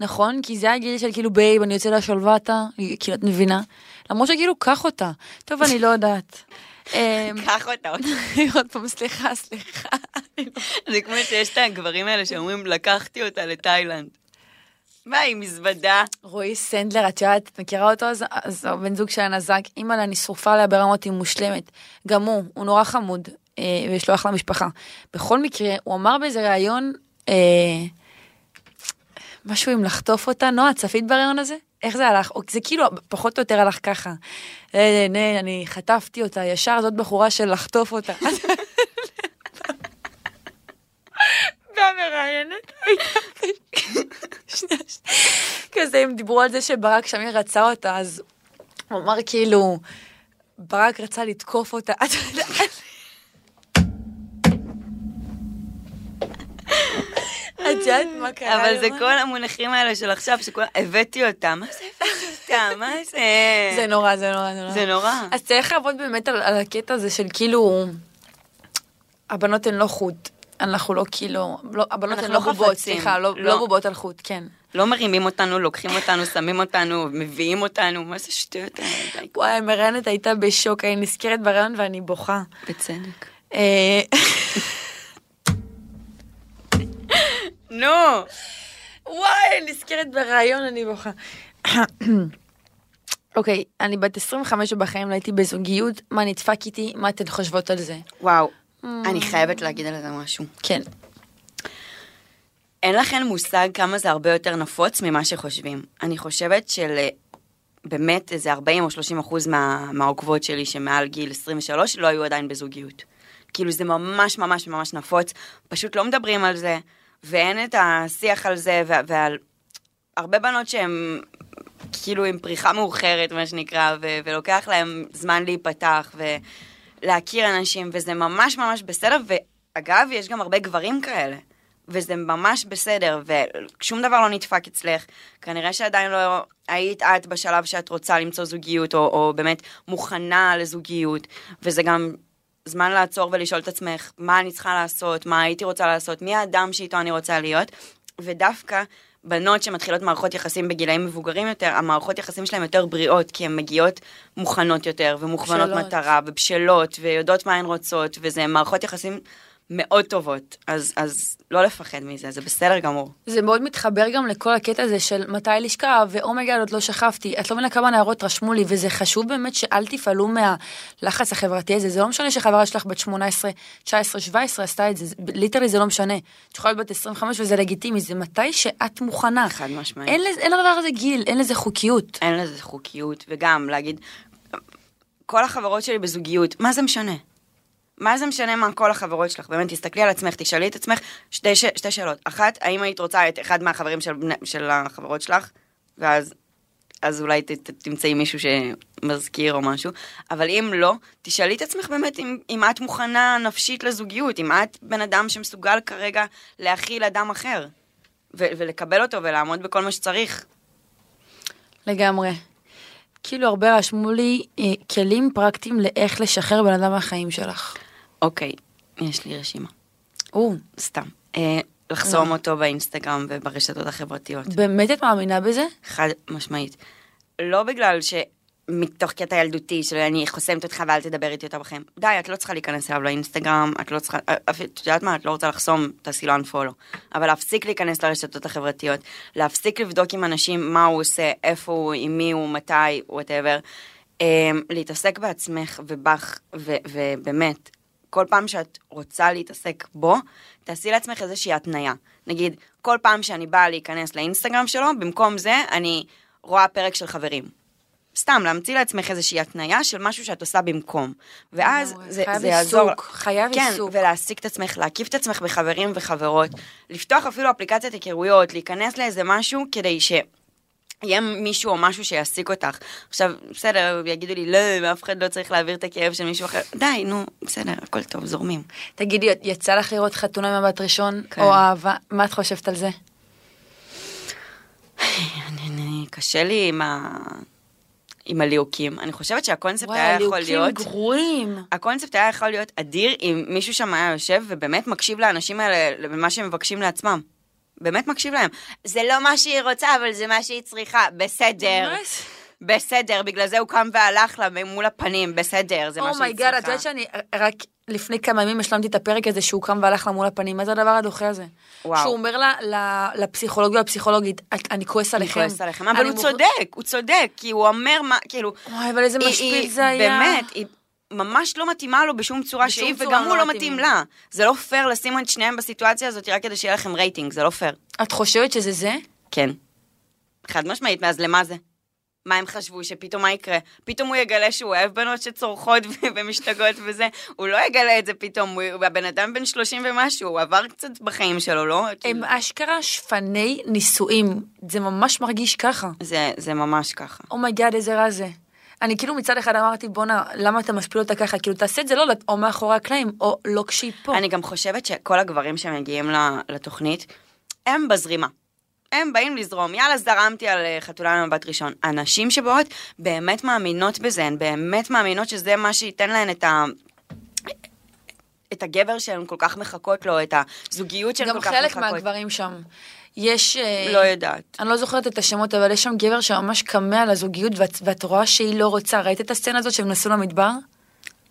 נכון? כי זה הגיל של כאילו, בייב, אני יוצא לשולבטה, כאילו, את מבינה? למרות שכאילו, קח אותה. טוב, אני לא יודעת. קח אותה. עוד פעם, סליחה. זה כמו שיש את הגברים האלה שאומרים, לקחתי אותה לתאילנד. מה, היא מזוודה? רועי סנדלר, את יודעת, את מכירה אותו? אז בן זוג שהיה נזק, אימא, אני שרופה עליה ברמות, היא מושלמת. גם הוא נורא חמוד, ויש לו אחלה משפחה. בכל מקרה, הוא אמר באיזה ראיון, משהו עם לחטוף אותה, נועה, צפית ברעיון הזה? איך זה הלך? זה כאילו פחות או יותר הלך ככה. אני חטפתי אותה, ישר זאת בחורה של לחטוף אותה. מראיינת כזה, הם דיברו על זה שברק שמיר רצה אותה, אז הוא אמר כאילו, ברק רצה לתקוף אותה, את יודעת. אבל זה כל המונחים האלה של עכשיו, שכולם, הבאתי אותה, מה זה הבאתי אותה, מה זה? זה נורא, זה נורא. זה נורא. אז צריך לעבוד באמת על הקטע הזה של כאילו, הבנות הן לא חוט, אנחנו לא כאילו, הבנות הן לא בובות, סליחה, לא בובות על חוט, כן. לא מרימים אותנו, לוקחים אותנו, שמים אותנו, מביאים אותנו, מה זה שטויות? וואי, מרנת הייתה בשוק, אני נזכרת ברעיון ואני בוכה. בצדק. נו! וואי, נזכרת ברעיון, אני בוכה. אוקיי, אני בת 25 ובחיים הייתי בזוגיות, מה נדפק איתי, מה אתן חושבות על זה? וואו, אני חייבת להגיד על זה משהו. כן. אין לכן מושג כמה זה הרבה יותר נפוץ ממה שחושבים. אני חושבת של באמת איזה 40% או 30% מהעוקבות שלי שמעל גיל 23 לא היו עדיין בזוגיות. כאילו זה ממש ממש ממש נפוץ, פשוט לא מדברים על זה, ואין את השיח על זה, ועל הרבה בנות שהן כאילו עם פריחה מאוחרת, מה שנקרא, ולוקח להם זמן להיפתח, ולהכיר אנשים, וזה ממש ממש בסדר, ואגב, יש גם הרבה גברים כאלה. וזה ממש בסדר, ושום דבר לא נדפק אצלך, כנראה שעדיין לא היית את בשלב שאת רוצה למצוא זוגיות, או באמת מוכנה לזוגיות, וזה גם זמן לעצור ולשאול את עצמך, מה אני צריכה לעשות, מה הייתי רוצה לעשות, מי האדם שאיתו אני רוצה להיות, ודווקא בנות שמתחילות מערכות יחסים בגילאים מבוגרים יותר, המערכות יחסים שלהם יותר בריאות, כי הן מגיעות מוכנות יותר, ומוכוונות מטרה, ובשלות, ויודעות מה הן רוצות, וזה מערכות יחסים מאוד טובות, אז לא לפחד מזה, זה בסדר גמור. זה מאוד מתחבר גם לכל הקטע הזה של מתי לשכב, ואומגה עוד לא שכבתי, את לא מנה כמה נערות רשמו לי, וזה חשוב באמת שאל תפעלו מהלחץ החברתי הזה, זה לא משנה שחברה שלך בת 18, 19, 17 עשתה את זה, ליטרלי זה לא משנה, את יכולה להיות בת 25 וזה לגיטימי, זה מתי שאת מוכנה. חד משמעית. אין לדבר הזה גיל, אין לזה חוקיות. אין לזה חוקיות, וגם להגיד, כל החברות שלי בזוגיות, מה זה משנה? מה זה משנה מה כל החברות שלך? באמת, תסתכלי על עצמך, תשאלי את עצמך שתי שאלות. אחת, האם היית רוצה את אחד מהחברים של החברות שלך? ואז אולי תמצאי מישהו שמזכיר או משהו. אבל אם לא, תשאלי את עצמך באמת אם את מוכנה נפשית לזוגיות, אם את בן אדם שמסוגל כרגע להכיל אדם אחר, ולקבל אותו ולעמוד בכל מה שצריך. לגמרי. כאילו הרבה רשמו לי כלים פרקטיים לאיך לשחרר בן אדם מהחיים שלך. אוקיי, יש לי רשימה. סתם. לחסום אותו באינסטגרם וברשתות החברתיות. באמת את מאמינה בזה? חד משמעית. לא בגלל שמתוך קטע ילדותי שאני חוסמת אותך ואל תדבר איתי יותר בכם. די, את לא צריכה להיכנס אליו לאינסטגרם, את לא צריכה, את יודעת מה, את לא רוצה לחסום, תעשי לו unfollow. אבל להפסיק להיכנס לרשתות החברתיות, להפסיק לבדוק עם אנשים מה הוא עושה, איפה הוא, עם מי הוא, מתי, whatever. להתעסק בעצמך ובך, ובאמת, כל פעם שאת רוצה להתעסק בו, תעשי לעצמך איזושהי התניה. נגיד, כל פעם שאני באה להיכנס לאינסטגרם שלו, במקום זה אני רואה פרק של חברים. סתם, להמציא לעצמך איזושהי התניה של משהו שאת עושה במקום. ואז זה יעזור. חייב עיסוק. כן, ולהעסיק את עצמך, להקיף את עצמך בחברים וחברות, לפתוח אפילו אפליקציית היכרויות, להיכנס לאיזה משהו כדי שיהיה מישהו או משהו שיעסיק אותך. עכשיו, בסדר, יגידו לי, לא, אף אחד לא צריך להעביר את הכאב של מישהו אחר. די, נו, בסדר, הכל טוב, זורמים. תגידי, יצא לך לראות חתונה עם הבת ראשון או אהבה? מה את חושבת על זה? קשה לי עם עם הליהוקים. אני חושבת שהקונספט היה יכול להיות... וואי, הליהוקים גרועים. הקונספט היה יכול להיות אדיר אם מישהו שם היה יושב ובאמת מקשיב לאנשים האלה במה שהם מבקשים לעצמם. באמת מקשיב להם. זה לא מה שהיא רוצה, אבל זה מה שהיא צריכה. בסדר. בסדר, בגלל זה הוא קם והלך לה מול הפנים. בסדר, זה מה שהיא צריכה. אומי גאד, את יודעת שאני רק לפני כמה ימים השלמתי את הפרק הזה שהוא קם והלך לה מול הפנים. מה זה הדבר הדוחה הזה? שהוא אומר לה, לפסיכולוגיה, הפסיכולוגית, אני כועס עליכם. אני כועס עליכם, אבל הוא צודק, הוא צודק, כי הוא אומר מה, כאילו... וואי, אבל איזה משפיל זה היה. באמת, היא ממש לא מתאימה לו בשום צורה שהיא, וגם הוא לא מתאים לה. זה לא פייר לשים את שניהם בסיטואציה הזאת, רק כדי שיהיה לכם רייטינג, זה לא פייר. את חושבת שזה זה? כן. חד משמעית, אז למה זה? מה הם חשבו, שפתאום מה יקרה? פתאום הוא יגלה שהוא אוהב בנות שצורחות ומשתגעות וזה, הוא לא יגלה את זה פתאום, הבן אדם בן 30 ומשהו, הוא עבר קצת בחיים שלו, לא? הם אשכרה שפני נישואים, זה ממש מרגיש ככה. זה ממש ככה. אומייגאד, איזה רע זה. אני כאילו מצד אחד אמרתי, בונה, למה אתה משפיל אותה ככה? כאילו תעשה את זה לא, או מאחורי הקלעים, או לא כשהיא פה. אני גם חושבת שכל הגברים שמגיעים לתוכנית, הם בזרימה. הם באים לזרום, יאללה זרמתי על חתולה מבט ראשון. אנשים שבאות באמת מאמינות בזה, הן באמת מאמינות שזה מה שייתן להן את הגבר שהן כל כך מחכות לו, את הזוגיות שהן כל כך מחכות. גם חלק מהגברים שם. יש... לא יודעת. אני לא זוכרת את השמות, אבל יש שם גבר שממש קמה על הזוגיות, ואת רואה שהיא לא רוצה. ראית את הסצנה הזאת שהם נסו למדבר?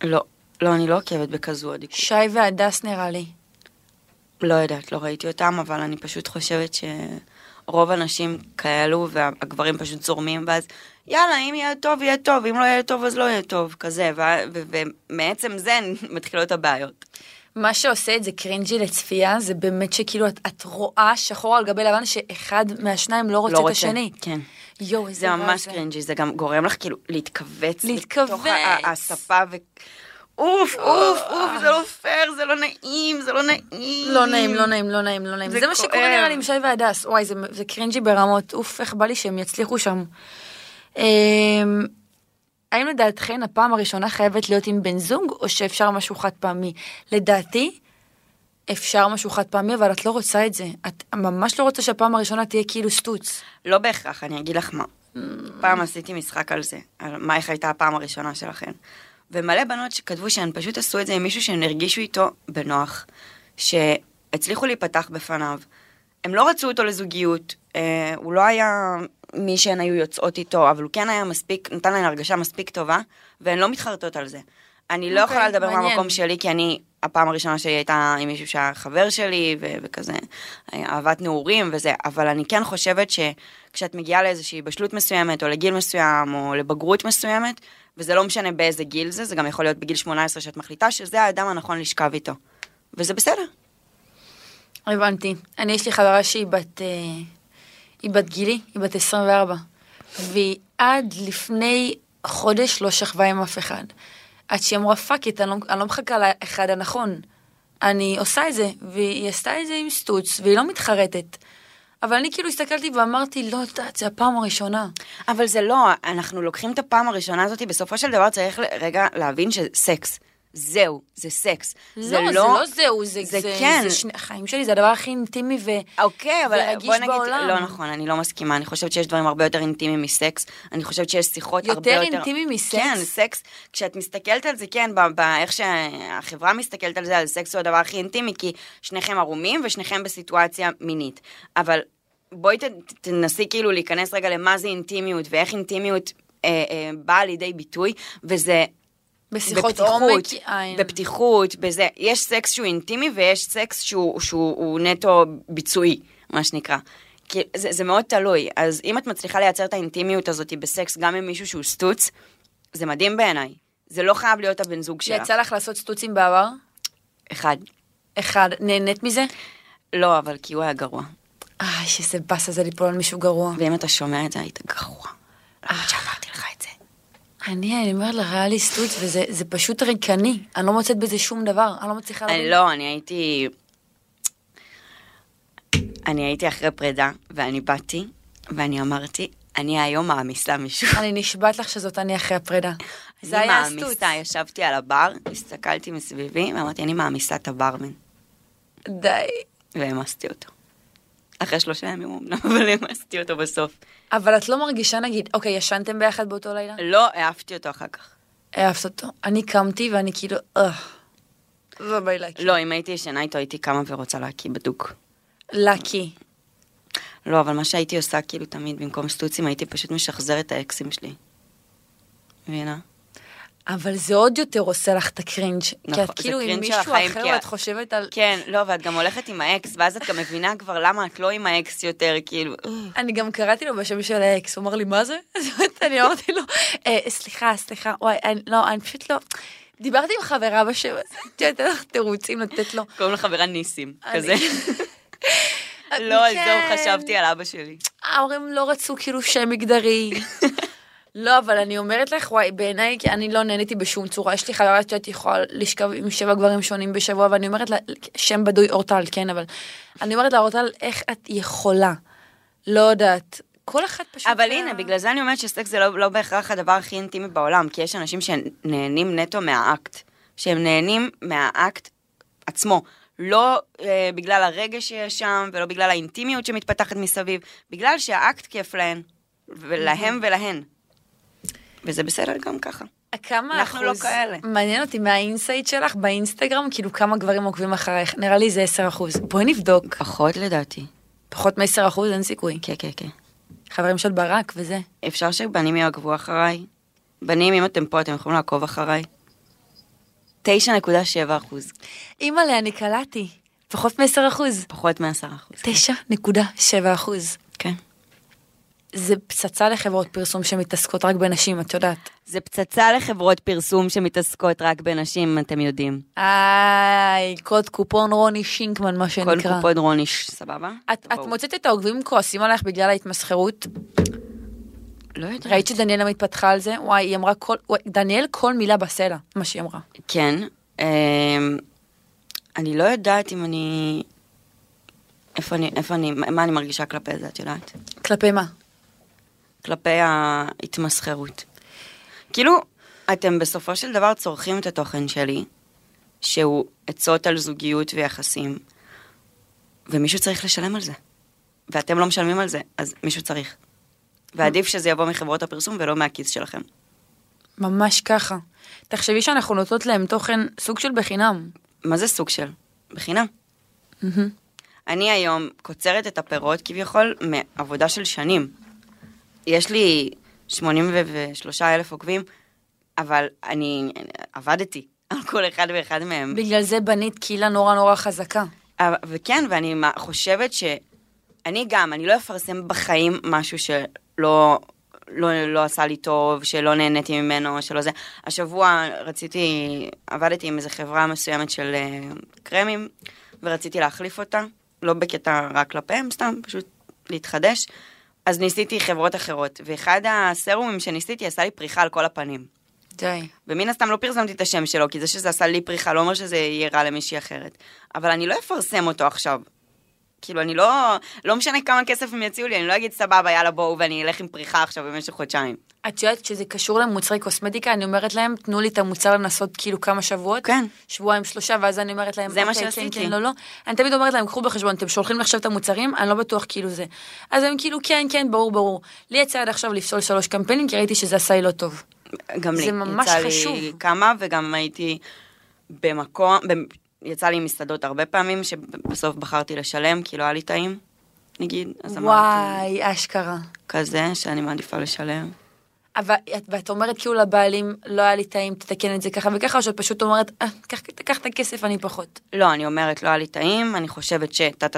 לא, אני לא עוקבת בכזו הדיקות. שי והדס נראה לי. לא יודעת, לא ראיתי אותם, אבל אני פשוט חושבת ש... רוב אנשים כאלו, והגברים פשוט זורמים, ואז, יאללה, אם יהיה טוב, יהיה טוב, אם לא יהיה טוב, אז לא יהיה טוב, כזה, ומעצם זה מתחילות הבעיות. מה שעושה את זה קרינג'י לצפייה, זה באמת שכאילו את רואה שחור על גבי לבן, שאחד מהשניים לא רוצה את השני. כן. יו, זה ממש קרינג'י, זה גם גורם לך כאילו להתכווץ. לתוך הספה ו... אוף, אוף, אוף, זה לא פייר, זה לא נעים, זה לא נעים. לא נעים. זה מה שקורה נראה לי עם שי והדס. וואי, זה קרינג'י ברמות. אוף, איך בא לי שהם יצליחו שם. האם לדעתכן הפעם הראשונה חייבת להיות עם בן זוג, או שאפשר משהו חד פעמי? לדעתי, אפשר משהו חד פעמי, אבל את לא רוצה את זה. את ממש לא רוצה שהפעם הראשונה תהיה כאילו סטוץ. לא בהכרח, אני אגיד לך מה. פעם עשיתי משחק על זה, על מה איך הייתה הפעם הראשונה שלכן. ומלא בנות שכתבו שהן פשוט עשו את זה עם מישהו שהן הרגישו איתו בנוח, שהצליחו להיפתח בפניו. הם לא רצו אותו לזוגיות, הוא לא היה מי שהן היו יוצאות איתו, אבל הוא כן היה מספיק, נתן להן הרגשה מספיק טובה, והן לא מתחרטות על זה. אני לא יכולה לדבר מהמקום שלי, כי אני, הפעם הראשונה שלי הייתה עם מישהו שהיה חבר שלי, וכזה, אהבת נעורים וזה, אבל אני כן חושבת שכשאת מגיעה לאיזושהי בשלות מסוימת, או לגיל מסוים, או לבגרות מסוימת, וזה לא משנה באיזה גיל זה, זה גם יכול להיות בגיל 18 שאת מחליטה, שזה האדם הנכון לשכב איתו. וזה בסדר. הבנתי. אני יש לי חברה שהיא בת גילי, היא בת 24, והיא עד לפני חודש לא שכבה עם אף אחד. עד שהיא אמרה פאקית, אני לא מחכה לאחד הנכון. אני עושה את זה, והיא עשתה את זה עם סטוץ, והיא לא מתחרטת. אבל אני כאילו הסתכלתי ואמרתי, לא יודעת, זה הפעם הראשונה. אבל זה לא, אנחנו לוקחים את הפעם הראשונה הזאת, בסופו של דבר צריך רגע להבין שסקס, זהו, זה סקס. לא, זה לא זהו, זה כן. החיים שלי, זה הדבר הכי אינטימי ורגיש בעולם. אוקיי, אבל בוא נגיד, לא נכון, אני לא מסכימה, אני חושבת שיש דברים הרבה יותר אינטימיים מסקס, אני חושבת שיש שיחות הרבה יותר... יותר אינטימיים מסקס? כן, סקס, כשאת מסתכלת על זה, כן, באיך שהחברה מסתכלת על זה, אז סקס הוא הדבר הכי אינטימי, כי שניכם ערומים ושניכם בסיטואציה מינית. אבל בואי תנסי כאילו להיכנס רגע למה זה אינטימיות, ואיך אינטימיות באה לידי ביטוי, וזה בשיחות עומק עין. בפתיחות, בזה. יש סקס שהוא אינטימי, ויש סקס שהוא נטו ביצועי, מה שנקרא. כי זה מאוד תלוי. אז אם את מצליחה לייצר את האינטימיות הזאת בסקס, גם עם מישהו שהוא סטוץ, זה מדהים בעיניי. זה לא חייב להיות הבן זוג שלך. יצא לך לעשות סטוצים בעבר? אחד. נהנית מזה? לא, אבל כי הוא היה גרוע. שזה בס הזה ליפול על מישהו גרוע. ואם אתה שומע את זה, היית גרוע. עד שאמרתי לך את זה. אני אומרת לך, היה לי סטוץ, וזה פשוט ריקני. אני לא מוצאת בזה שום דבר. אני לא מצליחה להבין. לא, אני הייתי אחרי פרידה, ואני באתי, ואני אמרתי, אני היום מעמיסה מישהו. אני נשבעת לך שזאת אני אחרי הפרידה. זה היה הסטוץ. אני מעמיסה, ישבתי על הבר, הסתכלתי מסביבי, ואמרתי, אני מעמיסה את הברמן. די. והמסתי אותו. אחרי 3 ימים אומנם, אבל המסתי אותו בסוף. אבל את לא מרגישה, נגיד, אוקיי, ישנתם ביחד באותו לילה? לא, העפתי אותו אחר כך. העפת אותו. אני קמתי ואני כאילו, זה בא להקי. לא, אם הייתי ישנה איתו, הייתי קמה ורוצה להקי בדוק. להקי. לא, אבל מה שהייתי עושה כאילו תמיד, במקום סטוצים, הייתי פשוט משחזרת את האקסים שלי. מבינה? אבל זה עוד יותר עושה לך את הקרינג', כי את כאילו עם מישהו אחר את חושבת על... כן, לא, ואת גם הולכת עם האקס, ואז את גם מבינה כבר למה את לא עם האקס יותר, כאילו... אני גם קראתי לו בשם של האקס, הוא אמר לי, מה זה? אז אני אמרתי לו, סליחה, וואי, לא, אני פשוט לא... דיברתי עם חברה בשם הזה, תהיה לך תירוצים לתת לו. קוראים לחברה ניסים, כזה. לא, אז זהו, חשבתי על אבא שלי. ההורים לא רצו כאילו שם מגדרי... לא, אבל אני אומרת לך, וואי, בעיניי, כי אני לא נהניתי בשום צורה, יש לי חברה שאת יכולה לשכב עם 7 גברים שונים בשבוע, ואני אומרת לה, שם בדוי אורטל, כן, אבל אני אומרת לה, אורטל, איך את יכולה? לא יודעת. כל אחת פשוט... אבל הנה, בגלל זה אני אומרת שסקס זה לא בהכרח הדבר הכי אינטימי בעולם, כי יש אנשים שנהנים נטו מהאקט, שהם נהנים מהאקט עצמו, לא בגלל הרגש שיש שם, ולא בגלל האינטימיות שמתפתחת מסביב, בגלל שהאקט כיף להן, ולהם ולהן. וזה בסדר גם ככה. כמה אחוז? מעניין אותי מהאינסייט שלך באינסטגרם, כאילו כמה גברים עוקבים אחריך, נראה לי זה 10%. בואי נבדוק. פחות לדעתי. פחות מ-10%, אין סיכוי. כן, כן, כן. חברים של ברק וזה. אפשר שבנים יעקבו אחריי? בנים, אם אתם פה, אתם יכולים לעקוב אחריי. 9.7%. אימא לי, אני קלעתי. פחות מ-10%. פחות מ-10%. 9.7%. כן. זה פצצה לחברות פרסום שמתעסקות רק בנשים, את יודעת. זה פצצה לחברות פרסום שמתעסקות רק בנשים, אתם יודעים. איי, קוד קופון רוני שינקמן, מה שנקרא. קוד קופון רוני, סבבה? את מוצאת את העוגבים כועסים עליך בגלל ההתמסחרות? לא יודעת. ראית שדניאלה מתפתחה על זה? וואי, היא אמרה דניאל כל מילה בסלע, מה שהיא אמרה. כן. אני לא יודעת אם אני... איפה אני... מה אני מרגישה כלפי זה, את יודעת? כלפי מה? כלפי ההתמסחרות. כאילו, אתם בסופו של דבר צורכים את התוכן שלי, שהוא עצות על זוגיות ויחסים, ומישהו צריך לשלם על זה. ואתם לא משלמים על זה, אז מישהו צריך. ועדיף שזה יבוא מחברות הפרסום ולא מהכיס שלכם. ממש ככה. תחשבי שאנחנו נותנות להם תוכן סוג של בחינם. מה זה סוג של? בחינם. אני היום קוצרת את הפירות כביכול מעבודה של שנים. יש לי 83,000 עוקבים, אבל אני עבדתי על כל אחד ואחד מהם. בגלל זה בנית קהילה נורא נורא חזקה. וכן, ואני חושבת שאני גם, אני לא אפרסם בחיים משהו שלא עשה לי טוב, שלא נהניתי ממנו, שלא זה. השבוע עבדתי עם איזו חברה מסוימת של קרמים, ורציתי להחליף אותה, לא בקטע רק כלפיהם, סתם פשוט להתחדש. אז ניסיתי חברות אחרות, ואחד הסרומים שניסיתי עשה לי פריחה על כל הפנים. די. ומין הסתם לא פרסמתי את השם שלו, כי זה שזה עשה לי פריחה, לא אומר שזה יהיה רע למישהי אחרת. אבל אני לא אפרסם אותו עכשיו. כאילו, אני לא משנה כמה כסף הם יציעו לי, אני לא אגיד סבבה, יאללה בואו, ואני אלך עם פריחה עכשיו במשך חודשיים. את יודעת שזה קשור למוצרי קוסמטיקה, אני אומרת להם, תנו לי את המוצר לנסות כאילו כמה שבועות, כן. שבועיים, 3, ואז אני אומרת להם, זה מה שעשיתי. כן, כן, לא. אני תמיד אומרת להם, קחו בחשבון, אתם שולחים לחשב את המוצרים, אני לא בטוח כאילו זה. אז הם כאילו, כן, כן, ברור, ברור. לי יצא עד עכשיו לפסול 3 קמפיינים, כי ראיתי שזה עשה לי לא טוב. גם לי, יצא לי כמה, וגם הייתי במקום, יצא לי מסעדות הרבה פעמים, שבסוף בחרתי לשלם, כי לא היה לי טעים, נגיד. וואי, אשכרה. כזה, שאני מעדיפה לשלם. אבל את אומרת כאילו לבעלים, לא היה לי טעים, תתקן את זה ככה וככה, או שאת פשוט אומרת, קח את הכסף, אני פחות. לא, אני אומרת, לא היה לי טעים, אני חושבת שטה,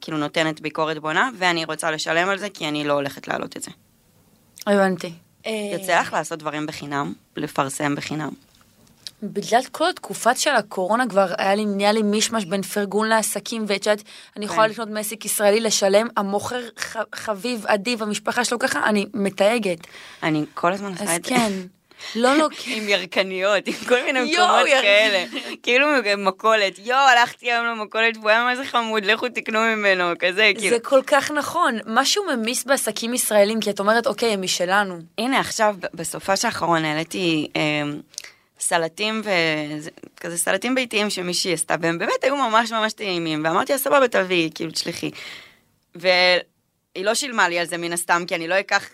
כאילו נותנת ביקורת בונה, ואני רוצה לשלם על זה, כי אני לא הולכת להעלות את זה. הבנתי. יוצא לך לעשות דברים בחינם, לפרסם בחינם. בגלל כל התקופת של הקורונה כבר נהיה לי מישמש בין פרגון לעסקים וצ'אט, אני יכולה לקנות מעסק ישראלי לשלם, המוכר חביב, אדיב, המשפחה שלו ככה, אני מתייגת. אני כל הזמן עושה את זה. אז כן. לא. עם ירקניות, עם כל מיני מקומות כאלה. כאילו מכולת, הלכתי היום למכולת, והוא היה מה זה חמוד, לכו תקנו ממנו, כזה. זה כל כך נכון. משהו ממיס בעסקים ישראלים, כי את אומרת, אוקיי, הם משלנו. הנה, עכשיו, בסופה שאחרון, העליתי סלטים וכזה סלטים ביתיים שמישהי עשתה, והם באמת היו ממש ממש טעימים, ואמרתי לה סבבה תביא, כאילו תשליחי. והיא לא שילמה לי על זה מן הסתם, כי אני לא אקח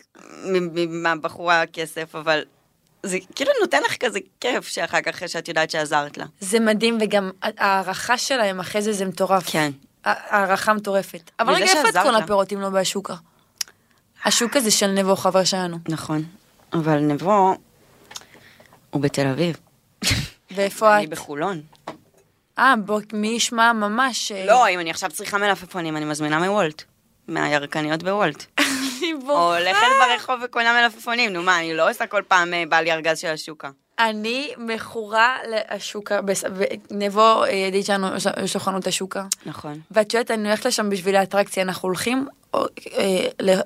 מהבחורה כסף, אבל זה כאילו נותן לך כזה כיף שאחר כך שאת יודעת שעזרת לה. זה מדהים, וגם הערכה שלהם אחרי זה מטורף. כן. הערכה מטורפת. אבל רגע איפה את כל הפירות אם לא בשוקה? השוק הזה של נבו חבר שלנו. נכון, אבל נבו... הוא בתל אביב. ואיפה את? אני בחולון. בוא, מי ישמע ממש... לא, אם אני עכשיו צריכה מלפפונים, אני מזמינה מוולט. מהירקניות בוולט. או הולכת ברחוב וקונה מלפפונים. נו מה, אני לא עושה כל פעם בעל ירגז של השוקה. אני מכורה לשוקה, נבוא ידיד שלנו, יש לו חנות השוקה. נכון. ואת שואלת, אני הולכת לשם בשביל האטרקציה, אנחנו הולכים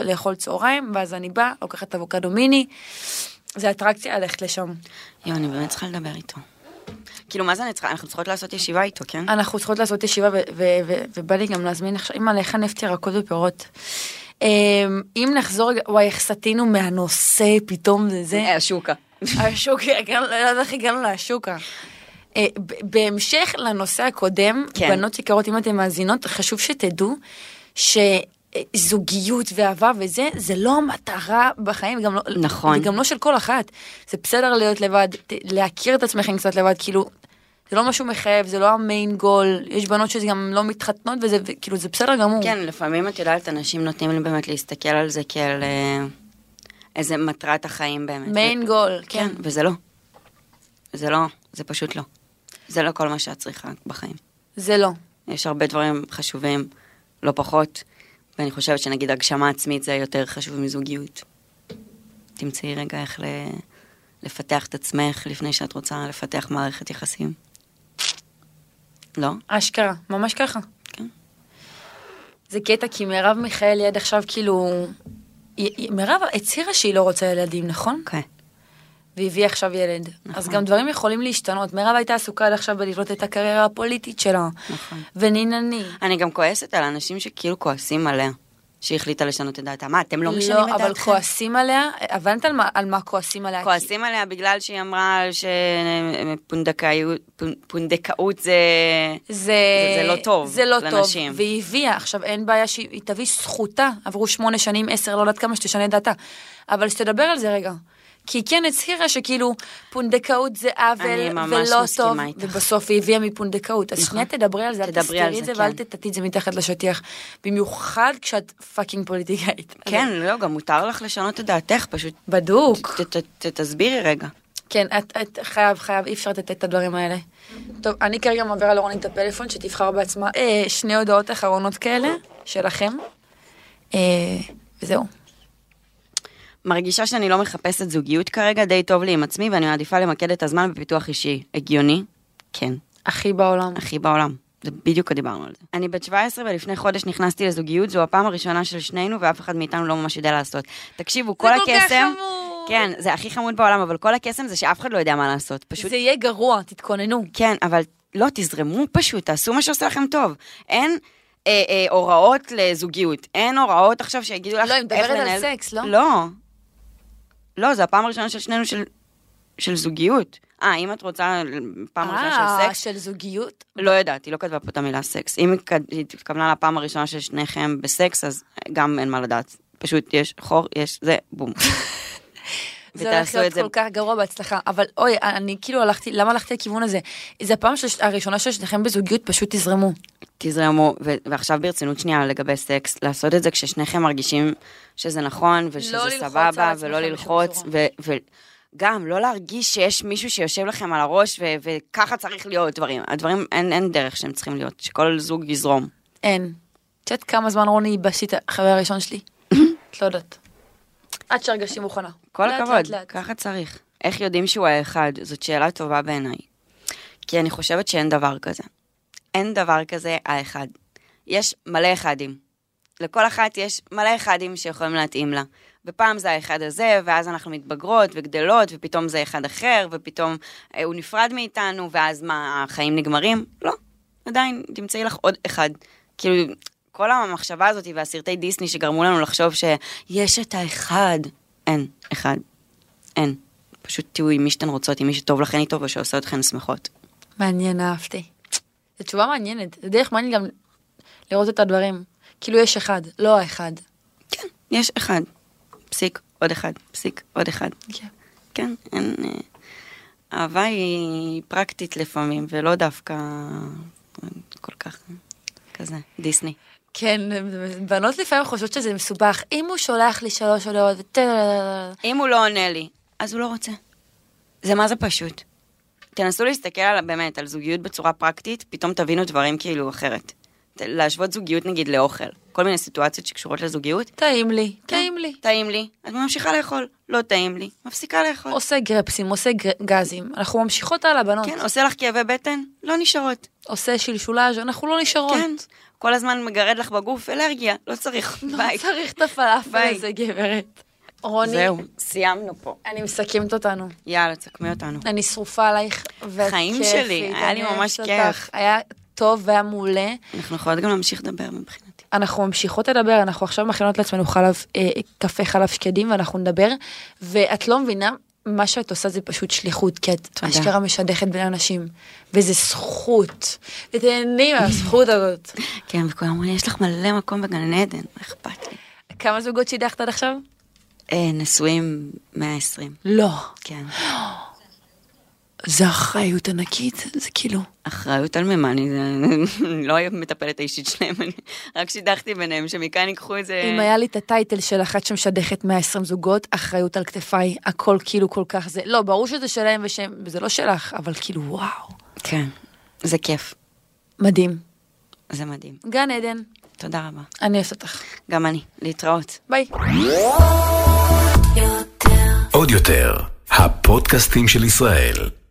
לאכול צהריים, ואז אני באה, לוקחת אבוקדו מיני, זה אטרקציה, הלכת לשם. יואו, אני באמת צריכה לדבר איתו. כאילו, מה זה אני צריכה? אנחנו צריכות לעשות ישיבה איתו, כן? אנחנו צריכות לעשות ישיבה, ובא לי גם להזמין, אמא, לך נפט ירקות ופירות. אם נחזור, וואי, סטינו מהנושא, פתאום זה. השוקה. השוקה, לא איך הגענו להשוקה. בהמשך לנושא הקודם, בנות יקרות, אם אתם מאזינות, חשוב שתדעו שזוגיות ואהבה וזה, זה לא המטרה בחיים, נכון. וגם לא של כל אחת. זה בסדר להיות לבד, להכיר את עצמכם קצת לבד, כאילו, זה לא משהו מחייב, זה לא המיין גול, יש בנות שזה גם לא מתחתנות, וזה כאילו, זה בסדר גמור. כן, לפעמים את יודעת, אנשים נותנים לי באמת להסתכל על זה כאל איזה מטרת החיים באמת. מיין גול, כן. וזה לא. זה לא, זה פשוט לא. זה לא כל מה שאת צריכה בחיים. זה לא. יש הרבה דברים חשובים, לא פחות, ואני חושבת שנגיד הגשמה עצמית זה יותר חשוב מזוגיות. תמצאי רגע איך לפתח את עצמך לפני שאת רוצה לפתח מערכת יחסים. לא? אשכרה, ממש ככה. כן. זה קטע, כי מירב מיכאלי עד עכשיו כאילו... מירב הצירה שהיא לא רוצה ילדים, נכון? כן. והביאה עכשיו ילד. נכון. אז גם דברים יכולים להשתנות. מירב הייתה עסוקה עד עכשיו בלבנות את הקריירה הפוליטית שלה. נכון. ונינני. אני גם כועסת על אנשים שכאילו כועסים עליה. שהחליטה לשנות את דעתה. מה, אתם לא משנים את דעתכם? לא, אבל כועסים עליה? הבנת על מה כועסים עליה? כועסים עליה בגלל שהיא אמרה שפונדקאות זה לא טוב לנשים. והיא הביאה, עכשיו אין בעיה שהיא תביא זכותה, עברו 8 שנים, 10, לא יודעת כמה שתשנה את דעתה. אבל שתדבר על זה רגע. כי כן הצהירה שכאילו פונדקאות זה עוול ולא טוב, ובסוף היא הביאה מפונדקאות. אז שנייה תדברי על זה, אל תסתירי את זה ואל תתתי את זה מתחת לשטיח, במיוחד כשאת פאקינג פוליטיקאית. כן, לא, גם מותר לך לשנות את דעתך, פשוט בדוק. תסבירי רגע. כן, את חייב, אי אפשר לתת את הדברים האלה. טוב, אני כרגע מעבירה לרוני את הפלאפון, שתבחר בעצמה 2 הודעות אחרונות כאלה, שלכם, וזהו. מרגישה שאני לא מחפשת זוגיות כרגע, די טוב לי עם עצמי, ואני מעדיפה למקד את הזמן בפיתוח אישי. הגיוני? כן. הכי בעולם. הכי בעולם. זה בדיוק דיברנו על זה. אני בת 17 ולפני חודש נכנסתי לזוגיות, זו הפעם הראשונה של שנינו, ואף אחד מאיתנו לא ממש יודע לעשות. תקשיבו, כל הקסם... זה כל כך חמוד. כן, זה הכי חמוד בעולם, אבל כל הקסם זה שאף אחד לא יודע מה לעשות. פשוט... זה יהיה גרוע, תתכוננו. כן, אבל לא, תזרמו פשוט, תעשו מה שעושה לכם טוב. אין... הוראות לזוגיות. אין הוראות עכשיו שיגידו לך... לא, היא מדברת על סקס, לא? לא. לא, זה הפעם הראשונה של שנינו של זוגיות. אם את רוצה פעם ראשונה של סקס... של זוגיות? לא יודעת, היא לא כתבה פה את המילה סקס. אם היא התכוונה לפעם הראשונה של שניכם בסקס, אז גם אין מה לדעת. פשוט יש חור, יש זה, בום. זה הולך להיות כל כך גרוע בהצלחה. אבל אוי, אני כאילו הלכתי, למה הלכתי לכיוון הזה? זה הפעם הראשונה של שניכם בזוגיות, פשוט תזרמו, ועכשיו ברצינות שנייה לגבי סקס, לעשות את זה כששניכם מרגישים שזה נכון, ושזה סבבה, ולא ללחוץ, וגם לא להרגיש שיש מישהו שיושב לכם על הראש, וככה צריך להיות דברים. הדברים, אין דרך שהם צריכים להיות, שכל זוג יזרום. אין. את יודעת כמה זמן רוני ייבשתי את החבר הראשון שלי? את לא יודעת. עד שהרגשתי מוכנה. כל הכבוד, ככה צריך. איך יודעים שהוא האחד? זאת שאלה טובה בעיניי. כי אני חושבת שאין דבר כזה. אין דבר כזה האחד. יש מלא אחדים. לכל אחת יש מלא אחדים שיכולים להתאים לה. ופעם זה האחד הזה, ואז אנחנו מתבגרות וגדלות, ופתאום זה אחד אחר, ופתאום הוא נפרד מאיתנו, ואז מה, החיים נגמרים? לא, עדיין, תמצאי לך עוד אחד. כאילו, כל המחשבה הזאת והסרטי דיסני שגרמו לנו לחשוב שיש את האחד. אין, אחד. אין. פשוט תהיו עם מי שאתן רוצות, עם מי שטוב לכן איתו, ושעושה אתכן שמחות. מעניין, אהבתי. זו תשובה מעניינת, זה דרך מעניין גם לראות את הדברים, כאילו יש אחד, לא האחד. כן, יש אחד, פסיק, עוד אחד, פסיק, עוד אחד. כן, אהבה היא פרקטית לפעמים, ולא דווקא כל כך כזה, דיסני. כן, בנות לפעמים חושבות שזה מסובך, אם הוא שולח לי 3 הודעות, אם הוא לא עונה לי, אז הוא לא רוצה. זה מה זה פשוט. תנסו להסתכל באמת על זוגיות בצורה פרקטית, פתאום תבינו דברים כאילו אחרת. להשוות זוגיות נגיד לאוכל. כל מיני סיטואציות שקשורות לזוגיות. טעים לי, טעים לי. טעים לי. את ממשיכה לאכול. לא טעים לי. מפסיקה לאכול. עושה גרפסים, עושה גזים. אנחנו ממשיכות על הבנות. כן, עושה לך כאבי בטן, לא נשארות. עושה שלשולאז', אנחנו לא נשארות. כן. כל הזמן מגרד לך בגוף, אלרגיה. לא צריך. לא צריך את הפלאפל הזה, גברת. רוני, זהו, סיימנו פה. אני מסכמת אותנו. יאללה, תסכמי אותנו. אני שרופה עלייך. חיים שלי, היה לי ממש כיף. היה טוב והיה מעולה. אנחנו יכולות גם להמשיך לדבר מבחינתי. אנחנו ממשיכות לדבר, אנחנו עכשיו מכינות לעצמנו קפה חלב שקדים, ואנחנו נדבר, ואת לא מבינה, מה שאת עושה זה פשוט שליחות, כי את אשכרה משדכת בין אנשים, וזה זכות. ותהני מהזכות הזאת. כן, וכולם אומרים, יש לך מלא מקום בגן עדן, אכפת לי. כמה זוגות שידכת עד עכשיו? נשואים 120. לא. כן. זה אחריות ענקית, זה כאילו. אחריות על ממה, אני לא מטפלת האישית שלהם, אני רק שידחתי ביניהם, שמכאן ייקחו את זה. אם היה לי את הטייטל של אחת שמשדכת 120 זוגות, אחריות על כתפיי, הכל כאילו כל כך זה, לא, ברור שזה שלהם וזה לא שלך, אבל כאילו וואו. כן, זה כיף. מדהים. זה מדהים. גן עדן. תודה רבה. אני אוהבת אותך. גם אני. להתראות. ביי. עוד יותר, הפודקאסטים של ישראל.